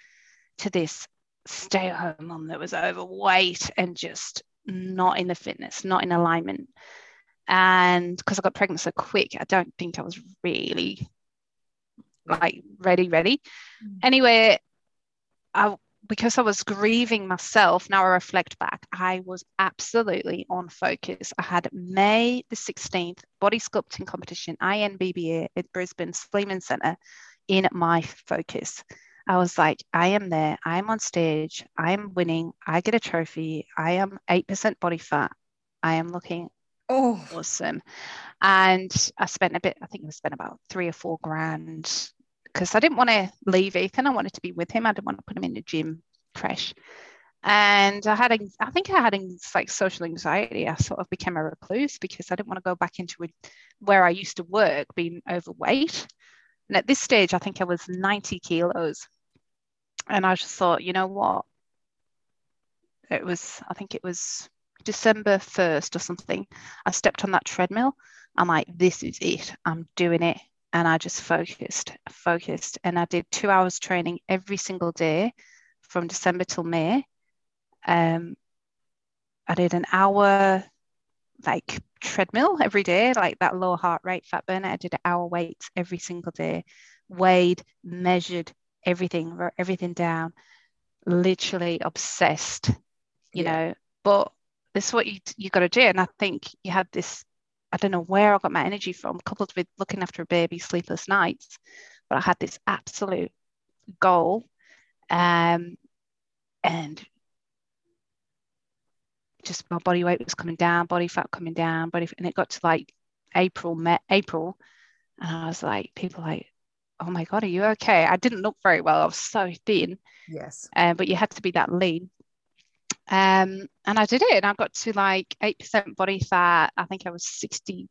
to this stay-at-home mum that was overweight and just not in the fitness, not in alignment. And because I got pregnant so quick, I don't think I was really like ready. Anyway, because I was grieving myself, now I reflect back, I was absolutely on focus. I had May the 16th body sculpting competition, INBBA, at Brisbane Sleeman Centre in my focus. I was like, I am there, I am on stage, I am winning, I get a trophy, I am 8% body fat, I am looking awesome. And I spent about 3 or 4 grand, because I didn't want to leave Ethan. I wanted to be with him. I didn't want to put him in the gym fresh. And I think I had like social anxiety. I sort of became a recluse, because I didn't want to go back into where I used to work, being overweight. And at this stage, I think I was 90 kilos. And I just thought, you know what? I think it was December 1st or something. I stepped on that treadmill. I'm like, this is it. I'm doing it. And I just focused. And I did 2 hours training every single day from December till May. I did an hour like treadmill every day, like that low heart rate fat burner. I did an hour weights every single day, weighed, measured everything, wrote everything down, literally obsessed, you know, but this is what you got to do. And I think you had this, I don't know where I got my energy from, coupled with looking after a baby, sleepless nights, but I had this absolute goal, and just my body weight was coming down, body fat coming down, and it got to like April, and I was like, people like, oh my God, are you okay? I didn't look very well. I was so thin. Yes. But you had to be that lean. And I did it, and I got to like 8% body fat. I think I was 62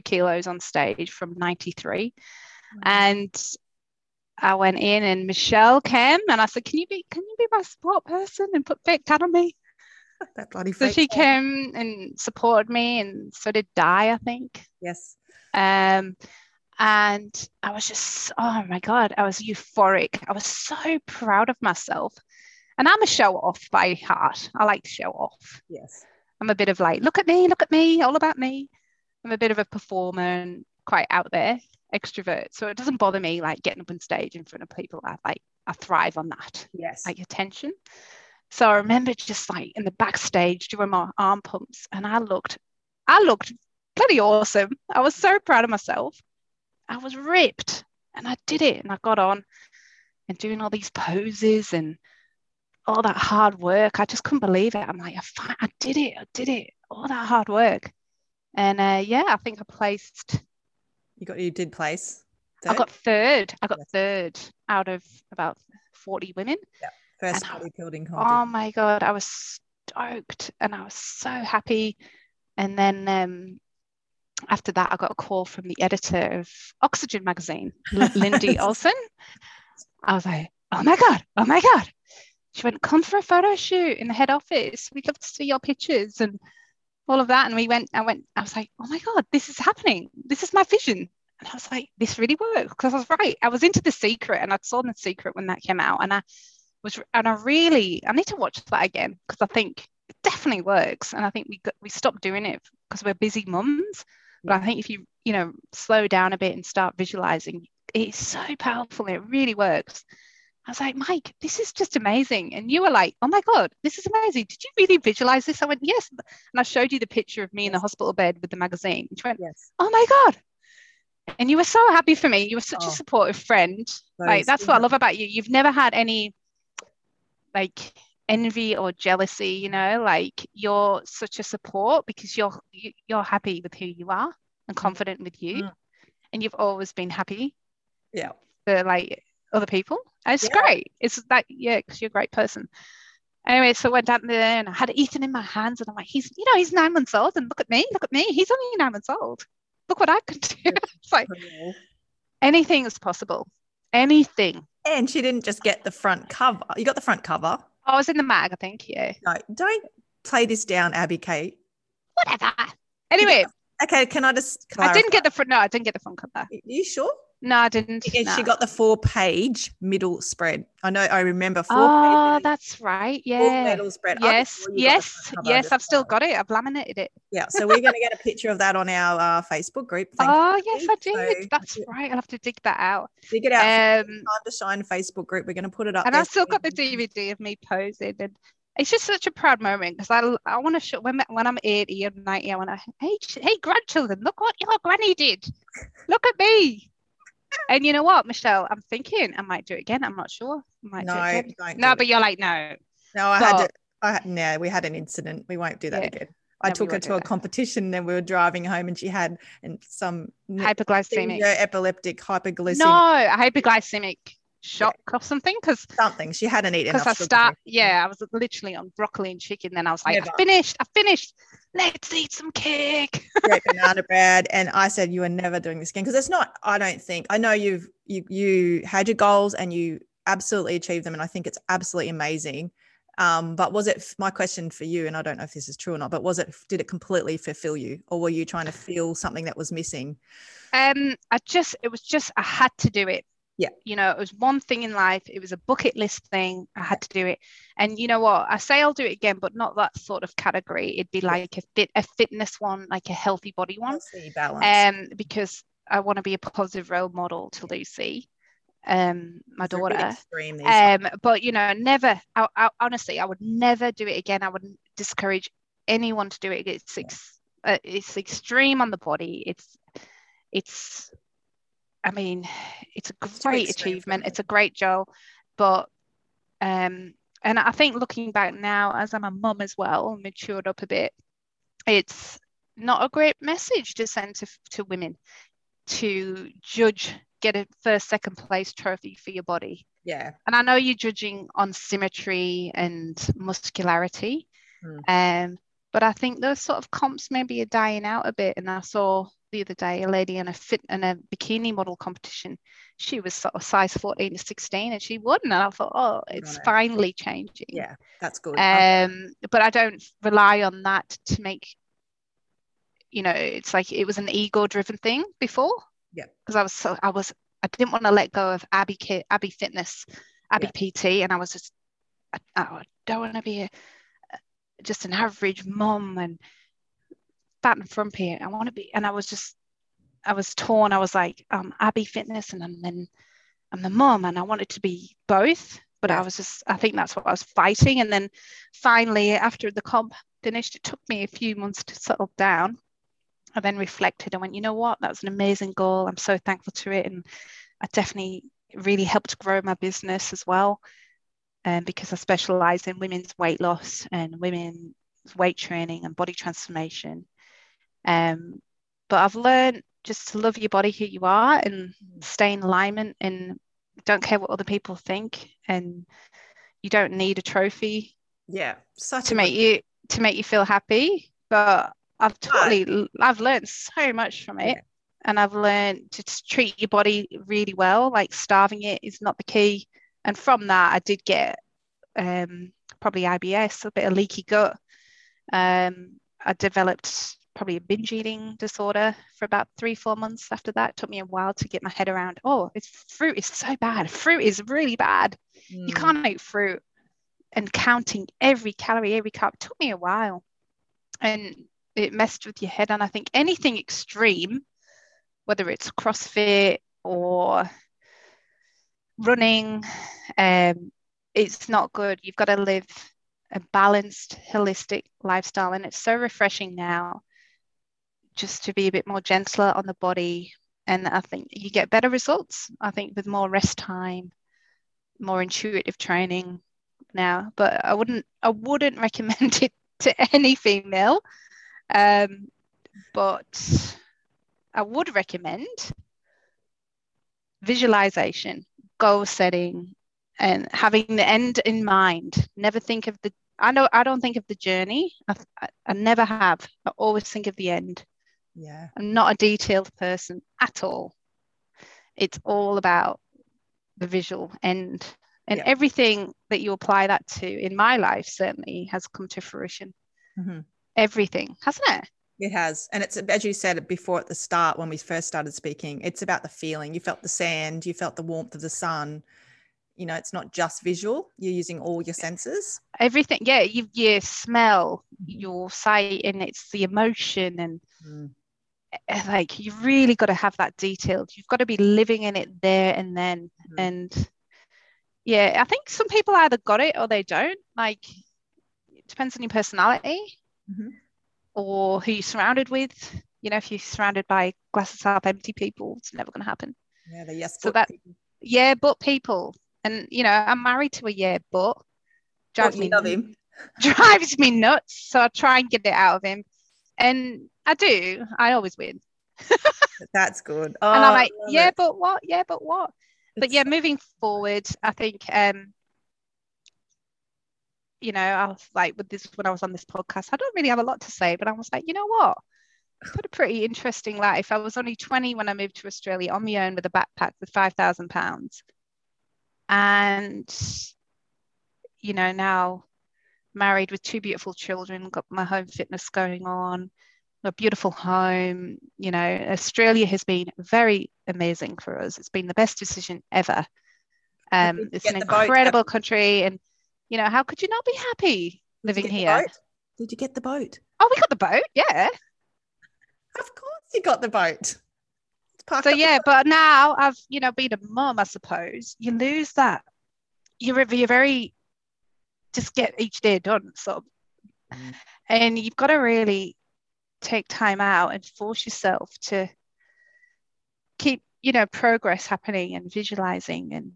kilos on stage from 93. Mm-hmm. And I went in, and Michelle came, and I said, can you be my support person and put fake tan on me? That bloody fake. So she came and supported me, and so did Di, I think. Yes. And I was just, oh my God, I was euphoric. I was so proud of myself. And I'm a show off by heart. I like to show off. Yes. I'm a bit of like, look at me, all about me. I'm a bit of a performer and quite out there extrovert. So it doesn't bother me like getting up on stage in front of people. I thrive on that. Yes. Like attention. So I remember just like in the backstage doing my arm pumps, and I looked bloody awesome. I was so proud of myself. I was ripped, and I did it, and I got on and doing all these poses and all that hard work. I just couldn't believe it. I'm like, I did it, all that hard work. And I think I placed. You did place. Third? I got third out of about 40 women. Yeah. First bodybuilding contest. Oh my God, I was stoked, and I was so happy. And then after that, I got a call from the editor of Oxygen magazine, Lindy Olsen. I was like, oh my God. She went, come for a photo shoot in the head office. We'd love to see your pictures and all of that. And I was like, oh my God, this is happening. This is my vision. And I was like, this really worked, because I was right. I was into The Secret, and I saw The Secret when that came out. And I need to watch that again, because I think it definitely works. And I think we stopped doing it because we're busy mums. But I think if you slow down a bit and start visualizing, it's so powerful. It really works. I was like, Mike, this is just amazing. And you were like, oh my God, this is amazing. Did you really visualize this? I went, yes. And I showed you the picture of me in the hospital bed with the magazine. And she went, yes. Oh my God. And you were so happy for me. You were such a supportive friend. That's what I love about you. You've never had any like envy or jealousy, like you're such a support, because you're happy with who you are and confident with you. Mm. And you've always been happy. Yeah. For like other people. It's great. It's like, yeah, because you're a great person. Anyway, so I went down there, and I had Ethan in my hands, and I'm like, he's 9 months old, and look at me, he's only 9 months old. Look what I could do. It's like anything is possible. Anything. And she didn't just get the front cover. You got the front cover. I was in the mag, I think, yeah. No, don't play this down, Abi K. Whatever. Anyway. Okay, can I just clarify? I didn't get the front cover. Are you sure? No, I didn't. And she got the 4-page middle spread. I know, I remember 4 pages. Oh, that's right. Yeah. 4 middle spread. Yes, I've still got it. I've laminated it. Yeah, so we're going to get a picture of that on our Facebook group. Yes, I did. So that's right. I'll have to dig that out. Dig it out. Time to Shine Facebook group. We're going to put it up. And I've still got the DVD of me posing, and it's just such a proud moment, because I want to show when I'm 80 or 90, I want to, hey grandchildren, look what your granny did. Look at me. And you know what, Michelle, I'm thinking I might do it again. I'm not sure. But you're like, no. We had an incident. We won't do that again. I took her to a competition, and then we were driving home, and she had some hyperglycemic, epileptic hyperglycemic. No, hyperglycemic shock or something. Something. She hadn't eaten enough. I was literally on broccoli and chicken. Then I was like, I finished. Let's eat some cake. Great banana bread. And I said, you are never doing this again. Because it's not, I don't think, I know you had your goals and you absolutely achieved them. And I think it's absolutely amazing. But was it, my question for you, and I don't know if this is true or not, but did it completely fulfill you, or were you trying to fill something that was missing? I had to do it. Yeah. You know, it was one thing in life. It was a bucket list thing. I had to do it. And you know what? I say I'll do it again, but not that sort of category. It'd be like a fitness one, like a healthy body one. Healthy balance. Because I want to be a positive role model to Lucy, my daughter. Extreme, but, you know, never, I, honestly, I would never do it again. I would discourage anyone to do it. It's extreme on the body. It's a great achievement. It's a great goal. But, and I think looking back now, as I'm a mum as well, matured up a bit, it's not a great message to send to women to judge, get a first, second place trophy for your body. Yeah. And I know you're judging on symmetry and muscularity. But I think those sort of comps maybe are dying out a bit. And I saw the other day a lady in a bikini model competition. She was sort of size 14 to 16 and she won. And I thought, oh, it's finally changing. Yeah, that's good. But I don't rely on that to make, you know, it's like it was an ego-driven thing before. Yeah. Because I didn't want to let go of Abbey Fitness, Abbey PT. And I was just, I don't want to be just an average mum and fat and frumpy. I want to be, and I was torn. I was like, Abbey Fitness, and then I'm the mum, and I wanted to be both. But I think that's what I was fighting. And then finally, after the comp finished, it took me a few months to settle down. I then reflected and went, you know what, that was an amazing goal. I'm so thankful to it, and I definitely really helped grow my business as well. Because I specialise in women's weight loss and women's weight training and body transformation. But I've learned just to love your body, who you are, and stay in alignment, and don't care what other people think. And you don't need a trophy. Yeah, to make you feel happy. But I've learned so much from it, and I've learned to treat your body really well. Like starving it is not the key. And from that, I did get probably IBS, a bit of leaky gut. I developed probably a binge eating disorder for about 3-4 months after that. It took me a while to get my head around, oh, fruit is so bad. Fruit is really bad. You can't eat fruit. And counting every calorie, every carb, it took me a while. And it messed with your head. And I think anything extreme, whether it's CrossFit or running, it's not good. You've got to live a balanced, holistic lifestyle, and it's so refreshing now just to be a bit more gentler on the body. And I think you get better results, I think, with more rest time, more intuitive training now. But I wouldn't recommend it to any female, but I would recommend visualization, goal setting, and having the end in mind. Never think of the, I know I don't think of the journey. I never have. I always think of the end. Yeah. I'm not a detailed person at all. It's all about the visual end, and everything that you apply that to in my life certainly has come to fruition. Everything, hasn't it? It has. And it's, as you said before at the start, when we first started speaking, it's about the feeling. You felt the sand, you felt the warmth of the sun. You know, it's not just visual. You're using all your senses. Everything. Yeah. You smell, your sight, and it's the emotion. And like, you really got to have that detailed. You've got to be living in it there and then. And yeah, I think some people either got it or they don't. Like, it depends on your personality. Or who you're surrounded with. You know, if you're surrounded by glasses half empty people, it's never going to happen. Yeah, the yes, so but that, people. Yeah, but people. And, you know, I'm married to a yeah, but. Drives me nuts. So I try and get it out of him. And I do. I always win. That's good. Oh, and I'm like, yeah, but what? Yeah, but what? But yeah, moving forward, I think, you know, I was like with this when I was on this podcast, I don't really have a lot to say, but I was like, you know what? I've got a pretty interesting life. I was only 20 when I moved to Australia on my own with a backpack with £5,000. And, you know, now married with two beautiful children, got my home fitness going on, a beautiful home. You know, Australia has been very amazing for us. It's been the best decision ever. It's an incredible country, and you know, how could you not be happy living here? Did you get the boat? Oh, we got the boat. Yeah, of course you got the boat. So yeah, but now I've, you know, been a mum, I suppose you lose that. You're very just get each day done sort of, and you've got to really take time out and force yourself to keep, you know, progress happening and visualizing,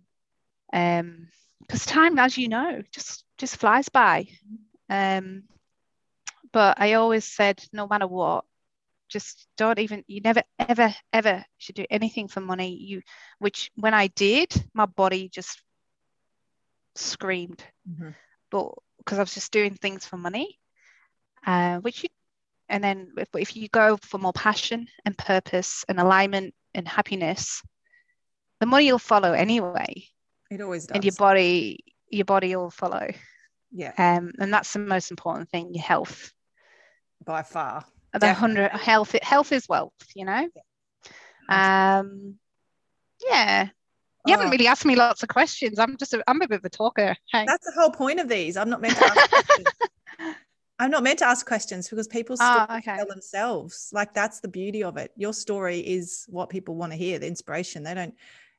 and because time, as you know, just flies by. But I always said, no matter what, just don't even, you never ever ever should do anything for money, which when I did, my body just screamed, but because I was just doing things for money, and then if you go for more passion and purpose and alignment and happiness, the money will follow anyway. It always does. And your body will follow. Yeah. And that's the most important thing, your health. By far. Health is wealth, you know? Yeah. You haven't really asked me lots of questions. I'm a bit of a talker. Hey. That's the whole point of these. I'm not meant to ask questions. I'm not meant to ask questions because people still tell themselves. Like, that's the beauty of it. Your story is what people want to hear, the inspiration.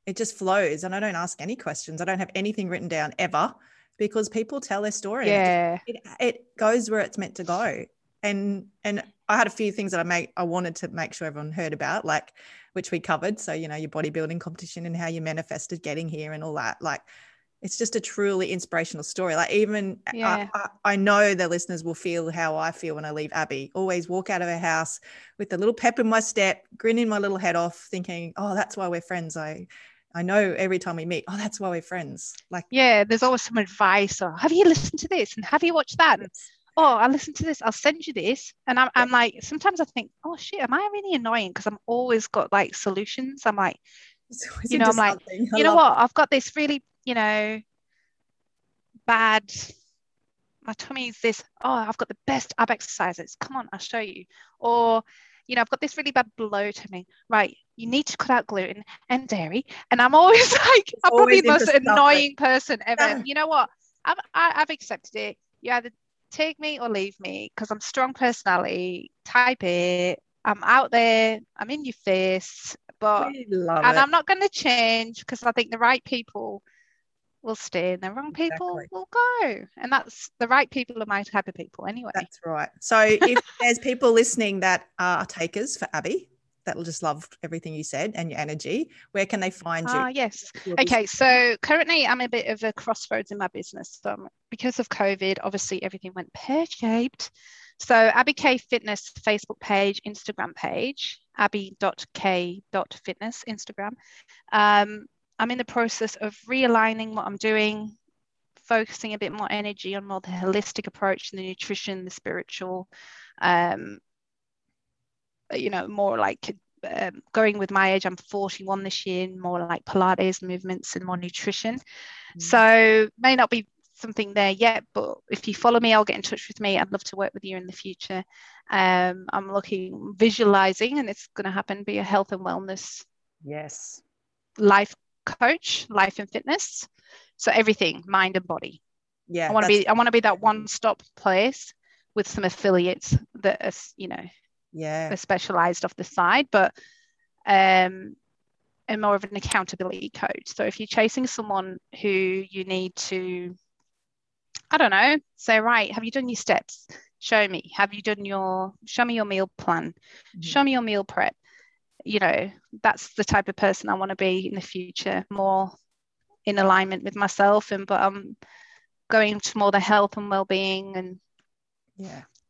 It just flows, and I don't ask any questions. I don't have anything written down ever because people tell their story. Yeah. It goes where it's meant to go. And I had a few things that I wanted to make sure everyone heard about, like, which we covered. So, you know, your bodybuilding competition and how you manifested getting here and all that. Like, it's just a truly inspirational story. Like, even I know the listeners will feel how I feel when I leave Abbey. Always walk out of her house with a little pep in my step, grinning my little head off, thinking, oh, that's why we're friends. I know every time we meet, oh, that's why we're friends. Like, yeah, there's always some advice, or have you listened to this and have you watched that? And, oh, I listened to this, I'll send you this. And I'm like, sometimes I think, oh shit, am I really annoying? Because I'm always got like solutions. I'm like, you know, I'm like, you know what? I've got this really, you know, bad, my tummy's this, oh, I've got the best ab exercises. Come on, I'll show you. Or, you know, I've got this really bad bloat. I mean, right, you need to cut out gluten and dairy. And I'm always like, I'm probably the most annoying person ever. Yeah. You know what? I've accepted it. You either take me or leave me, because I'm strong personality, type A. I'm out there. I'm in your face. I'm not going to change, because I think the right people will stay and the wrong people will go. And that's, the right people are my type of people anyway. That's right. So if there's people listening that are takers for Abbey, that will just love everything you said and your energy, where can they find you? Yes. Okay. So currently I'm a bit of a crossroads in my business. So because of COVID, obviously everything went pear-shaped. So Abi K Fitness Facebook page, Instagram page, abi.k.fitness Instagram. I'm in the process of realigning what I'm doing, focusing a bit more energy on more the holistic approach, the nutrition, the spiritual, you know, more like going with my age. I'm 41 this year, more like Pilates movements and more nutrition. So may not be something there yet, but if you follow me, I'll get in touch with me. I'd love to work with you in the future. I'm looking, visualizing, and it's going to happen, be a health and wellness, yes, life coach, life and fitness. So everything, mind and body. Yeah, I want to be that one-stop place with some affiliates that are, you know, yeah, are specialized off the side, but and more of an accountability coach. So if you're chasing someone who you need to, I don't know, say, right, have you done your steps? Show me. Show me your meal plan. Show me your meal prep. You know, that's the type of person I want to be in the future, more in alignment with myself, but I'm going to more the health and well-being and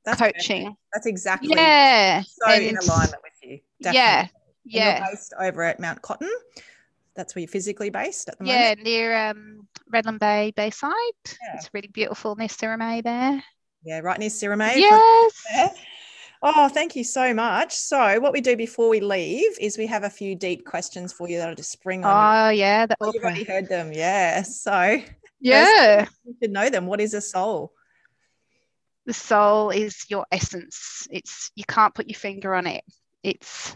coaching. Perfect. That's exactly in alignment with you. Definitely. Yeah. You're based over at Mount Cotton. That's where you're physically based at the moment. Yeah, near Redland Bay Bayside. Yeah. It's really beautiful near Sirromet there. Yeah, right near Sirromet. Yes. Oh, thank you so much. So what we do before we leave is we have a few deep questions for you that I'll just spring on. Oh, yeah. You've already heard them. Yeah. So you should know them. What is a soul? The soul is your essence. It's, you can't put your finger on it. It's,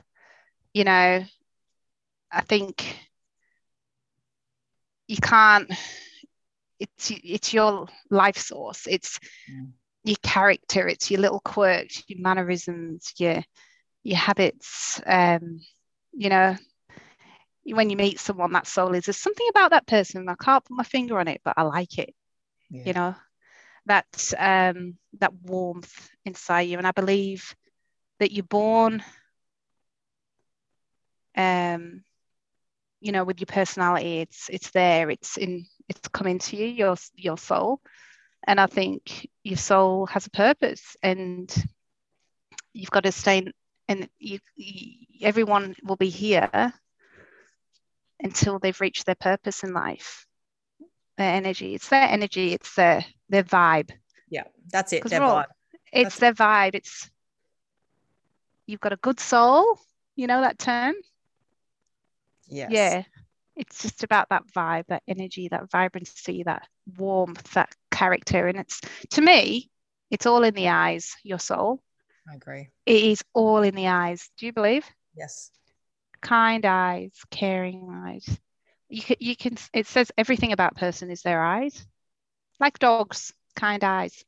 you know, I think you can't, it's your life source. It's your character. It's your little quirks, your mannerisms, your habits. You know, when you meet someone, that soul is, there's something about that person. I can't put my finger on it, but I like it, you know. That that warmth inside you. And I believe that you're born, you know, with your personality. It's there. It's come into you, your soul. And I think your soul has a purpose, and you've got to stay. And everyone will be here until they've reached their purpose in life. Their energy. It's their energy. It's their vibe. Yeah, that's it. Their vibe. It's their vibe. It's, you've got a good soul, you know that term? Yes. Yeah. It's just about that vibe, that energy, that vibrancy, that warmth, that character. And it's, to me, it's all in the eyes, your soul. I agree. It is all in the eyes. Do you believe? Yes. Kind eyes, caring eyes. You can, it says everything about person is their eyes. Like dogs, kind eyes.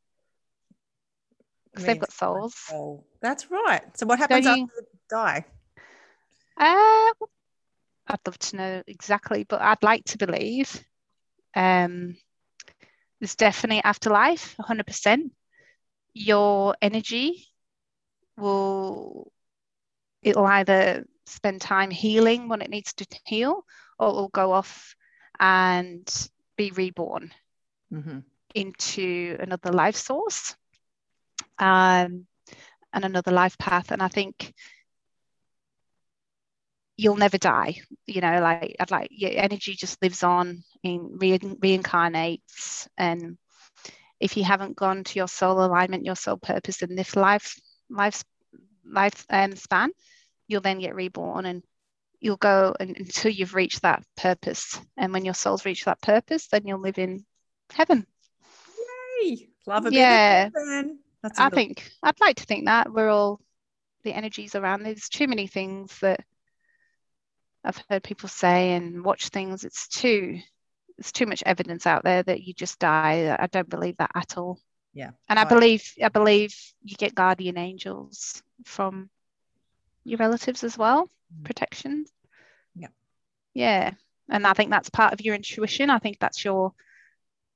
Because they've got souls. Oh, that's right. So what happens after they die? I'd love to know exactly, but I'd like to believe there's definitely afterlife, 100%. Your energy it'll either spend time healing when it needs to heal, or it'll go off and be reborn into another life source and another life path. And I think you'll never die, you know, like I'd like your energy just lives on and reincarnates. And if you haven't gone to your soul alignment, your soul purpose in this life span, you'll then get reborn, and you'll go until you've reached that purpose. And when your soul's reached that purpose, then you'll live in heaven. Yay! Love a bit of heaven. I'd like to think that we're all the energies around. There's too many things that I've heard people say and watch things. It's too much evidence out there that you just die. I don't believe that at all. Yeah. And I believe you get guardian angels from your relatives as well, protection. Yeah. And I think that's part of your intuition. I think that's your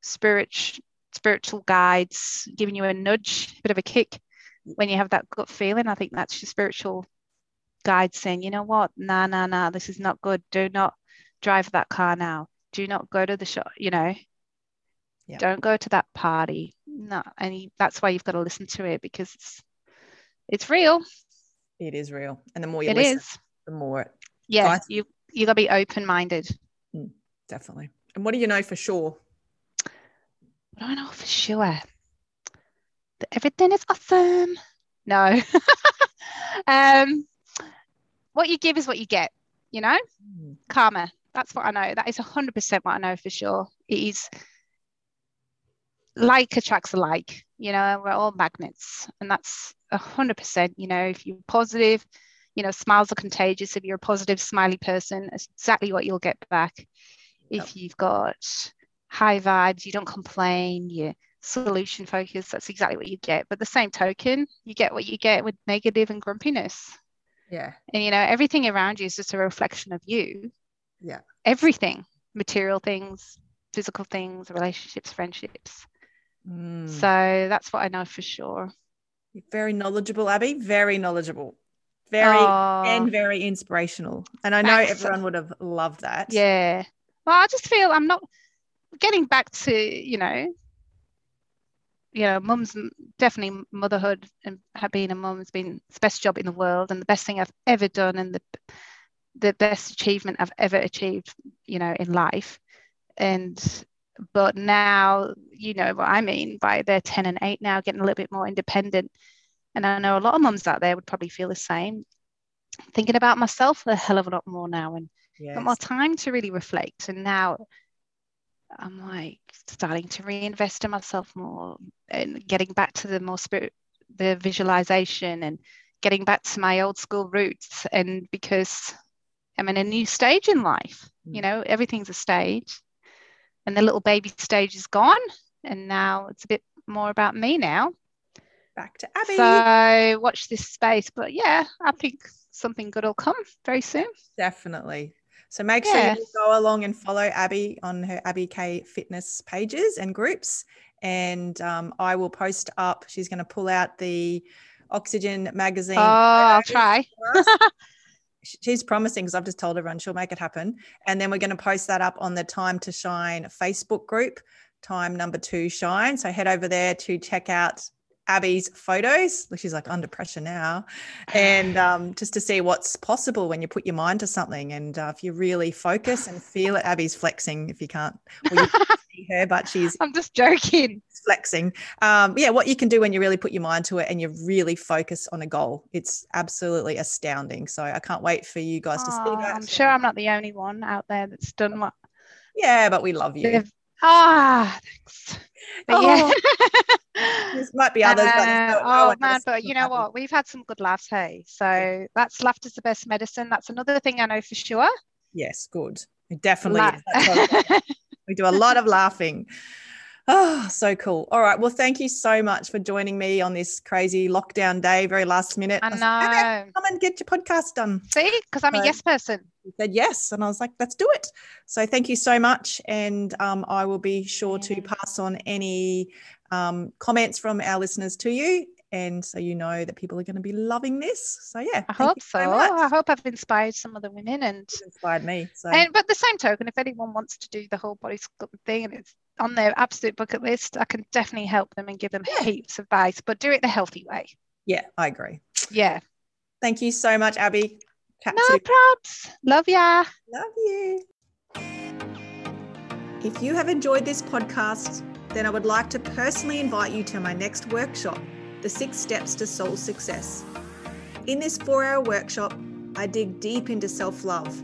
spiritual guides giving you a nudge, a bit of a kick when you have that gut feeling. I think that's your spiritual guide saying, you know what, nah, this is not good. Do not drive that car now. Do not go to the shop, you know. Yeah. Don't go to that party. No. And that's why you've got to listen to it, because it's real. It is real. And the more you listen, the more it. Yeah, you got to be open-minded. Definitely. And what do you know for sure? What do I know for sure? That everything is awesome. No. What you give is what you get, you know? Karma. That's what I know. That is 100% what I know for sure. It is like attracts alike, you know, we're all magnets. And that's 100%, you know, if you're positive, you know, smiles are contagious. If you're a positive, smiley person, that's exactly what you'll get back. Yep. If you've got high vibes, you don't complain, you're solution focused, that's exactly what you get. But the same token, you get what you get with negative and grumpiness. Yeah. And, you know, everything around you is just a reflection of you. Yeah. Everything, material things, physical things, relationships, friendships. So that's what I know for sure. You're very knowledgeable, Abi. Very knowledgeable. Very inspirational. And I know everyone would have loved that. Yeah. Well, I just feel I'm not getting back to, you know, mum's definitely motherhood, and being a mum has been the best job in the world and the best thing I've ever done and the best achievement I've ever achieved, you know, in life. But now, you know what I mean by they're 10 and 8 now, getting a little bit more independent. And I know a lot of mums out there would probably feel the same. Thinking about myself a hell of a lot more now and got more time to really reflect. And now I'm like starting to reinvest in myself more and getting back to the more spirit, the visualization, and getting back to my old school roots. And because I'm in a new stage in life, you know, everything's a stage, and the little baby stage is gone. And now it's a bit more about me now. Back to Abbey. So watch this space. But yeah, I think something good will come very soon. Definitely. So make sure you go along and follow Abbey on her Abbey K Fitness pages and groups. And I will post up. She's going to pull out the Oxygen magazine. Oh, I'll try. She's promising, because I've just told everyone she'll make it happen. And then we're going to post that up on the Time to Shine Facebook group, Time2Shine. So head over there to check out Abbey's photos. She's like under pressure now. And just to see what's possible when you put your mind to something. And if you really focus and feel it, Abbey's flexing. If you can't, well, you can't see her, but I'm just joking. Flexing. What you can do when you really put your mind to it and you really focus on a goal. It's absolutely astounding. So I can't wait for you guys to see that. I'm sure I'm not the only one out there that's done what. Yeah, but we love you. Thanks. But yeah. This might be others. But you know what? We've had some good laughs, hey? So that's laughter's the best medicine. That's another thing I know for sure. Yes, good. It definitely is. We do a lot of laughing. Oh, so cool. All right. Well, thank you so much for joining me on this crazy lockdown day, very last minute. I know. I said, come and get your podcast done. See, because I'm a yes person. You said yes, and I was like, let's do it. So thank you so much. And I will be sure to pass on any comments from our listeners to you. And so you know that people are going to be loving this. So yeah, I hope so. I hope I've inspired some of the women, and it's inspired me. So. And but the same token, if anyone wants to do the whole body sculpting thing and it's on their absolute bucket list, I can definitely help them and give them heaps of advice. But do it the healthy way. Yeah, I agree. Yeah. Thank you so much, Abi. No props. Love ya. Love you. If you have enjoyed this podcast, then I would like to personally invite you to my next workshop, The 6 Steps to Soul Success. In this 4-hour workshop, I dig deep into self-love,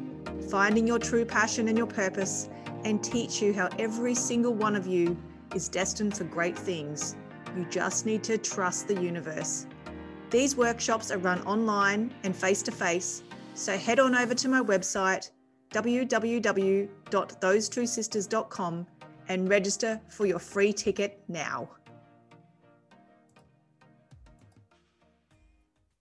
finding your true passion and your purpose, and teach you how every single one of you is destined for great things. You just need to trust the universe. These workshops are run online and face-to-face, so head on over to my website, www.those2sisters.com, and register for your free ticket now.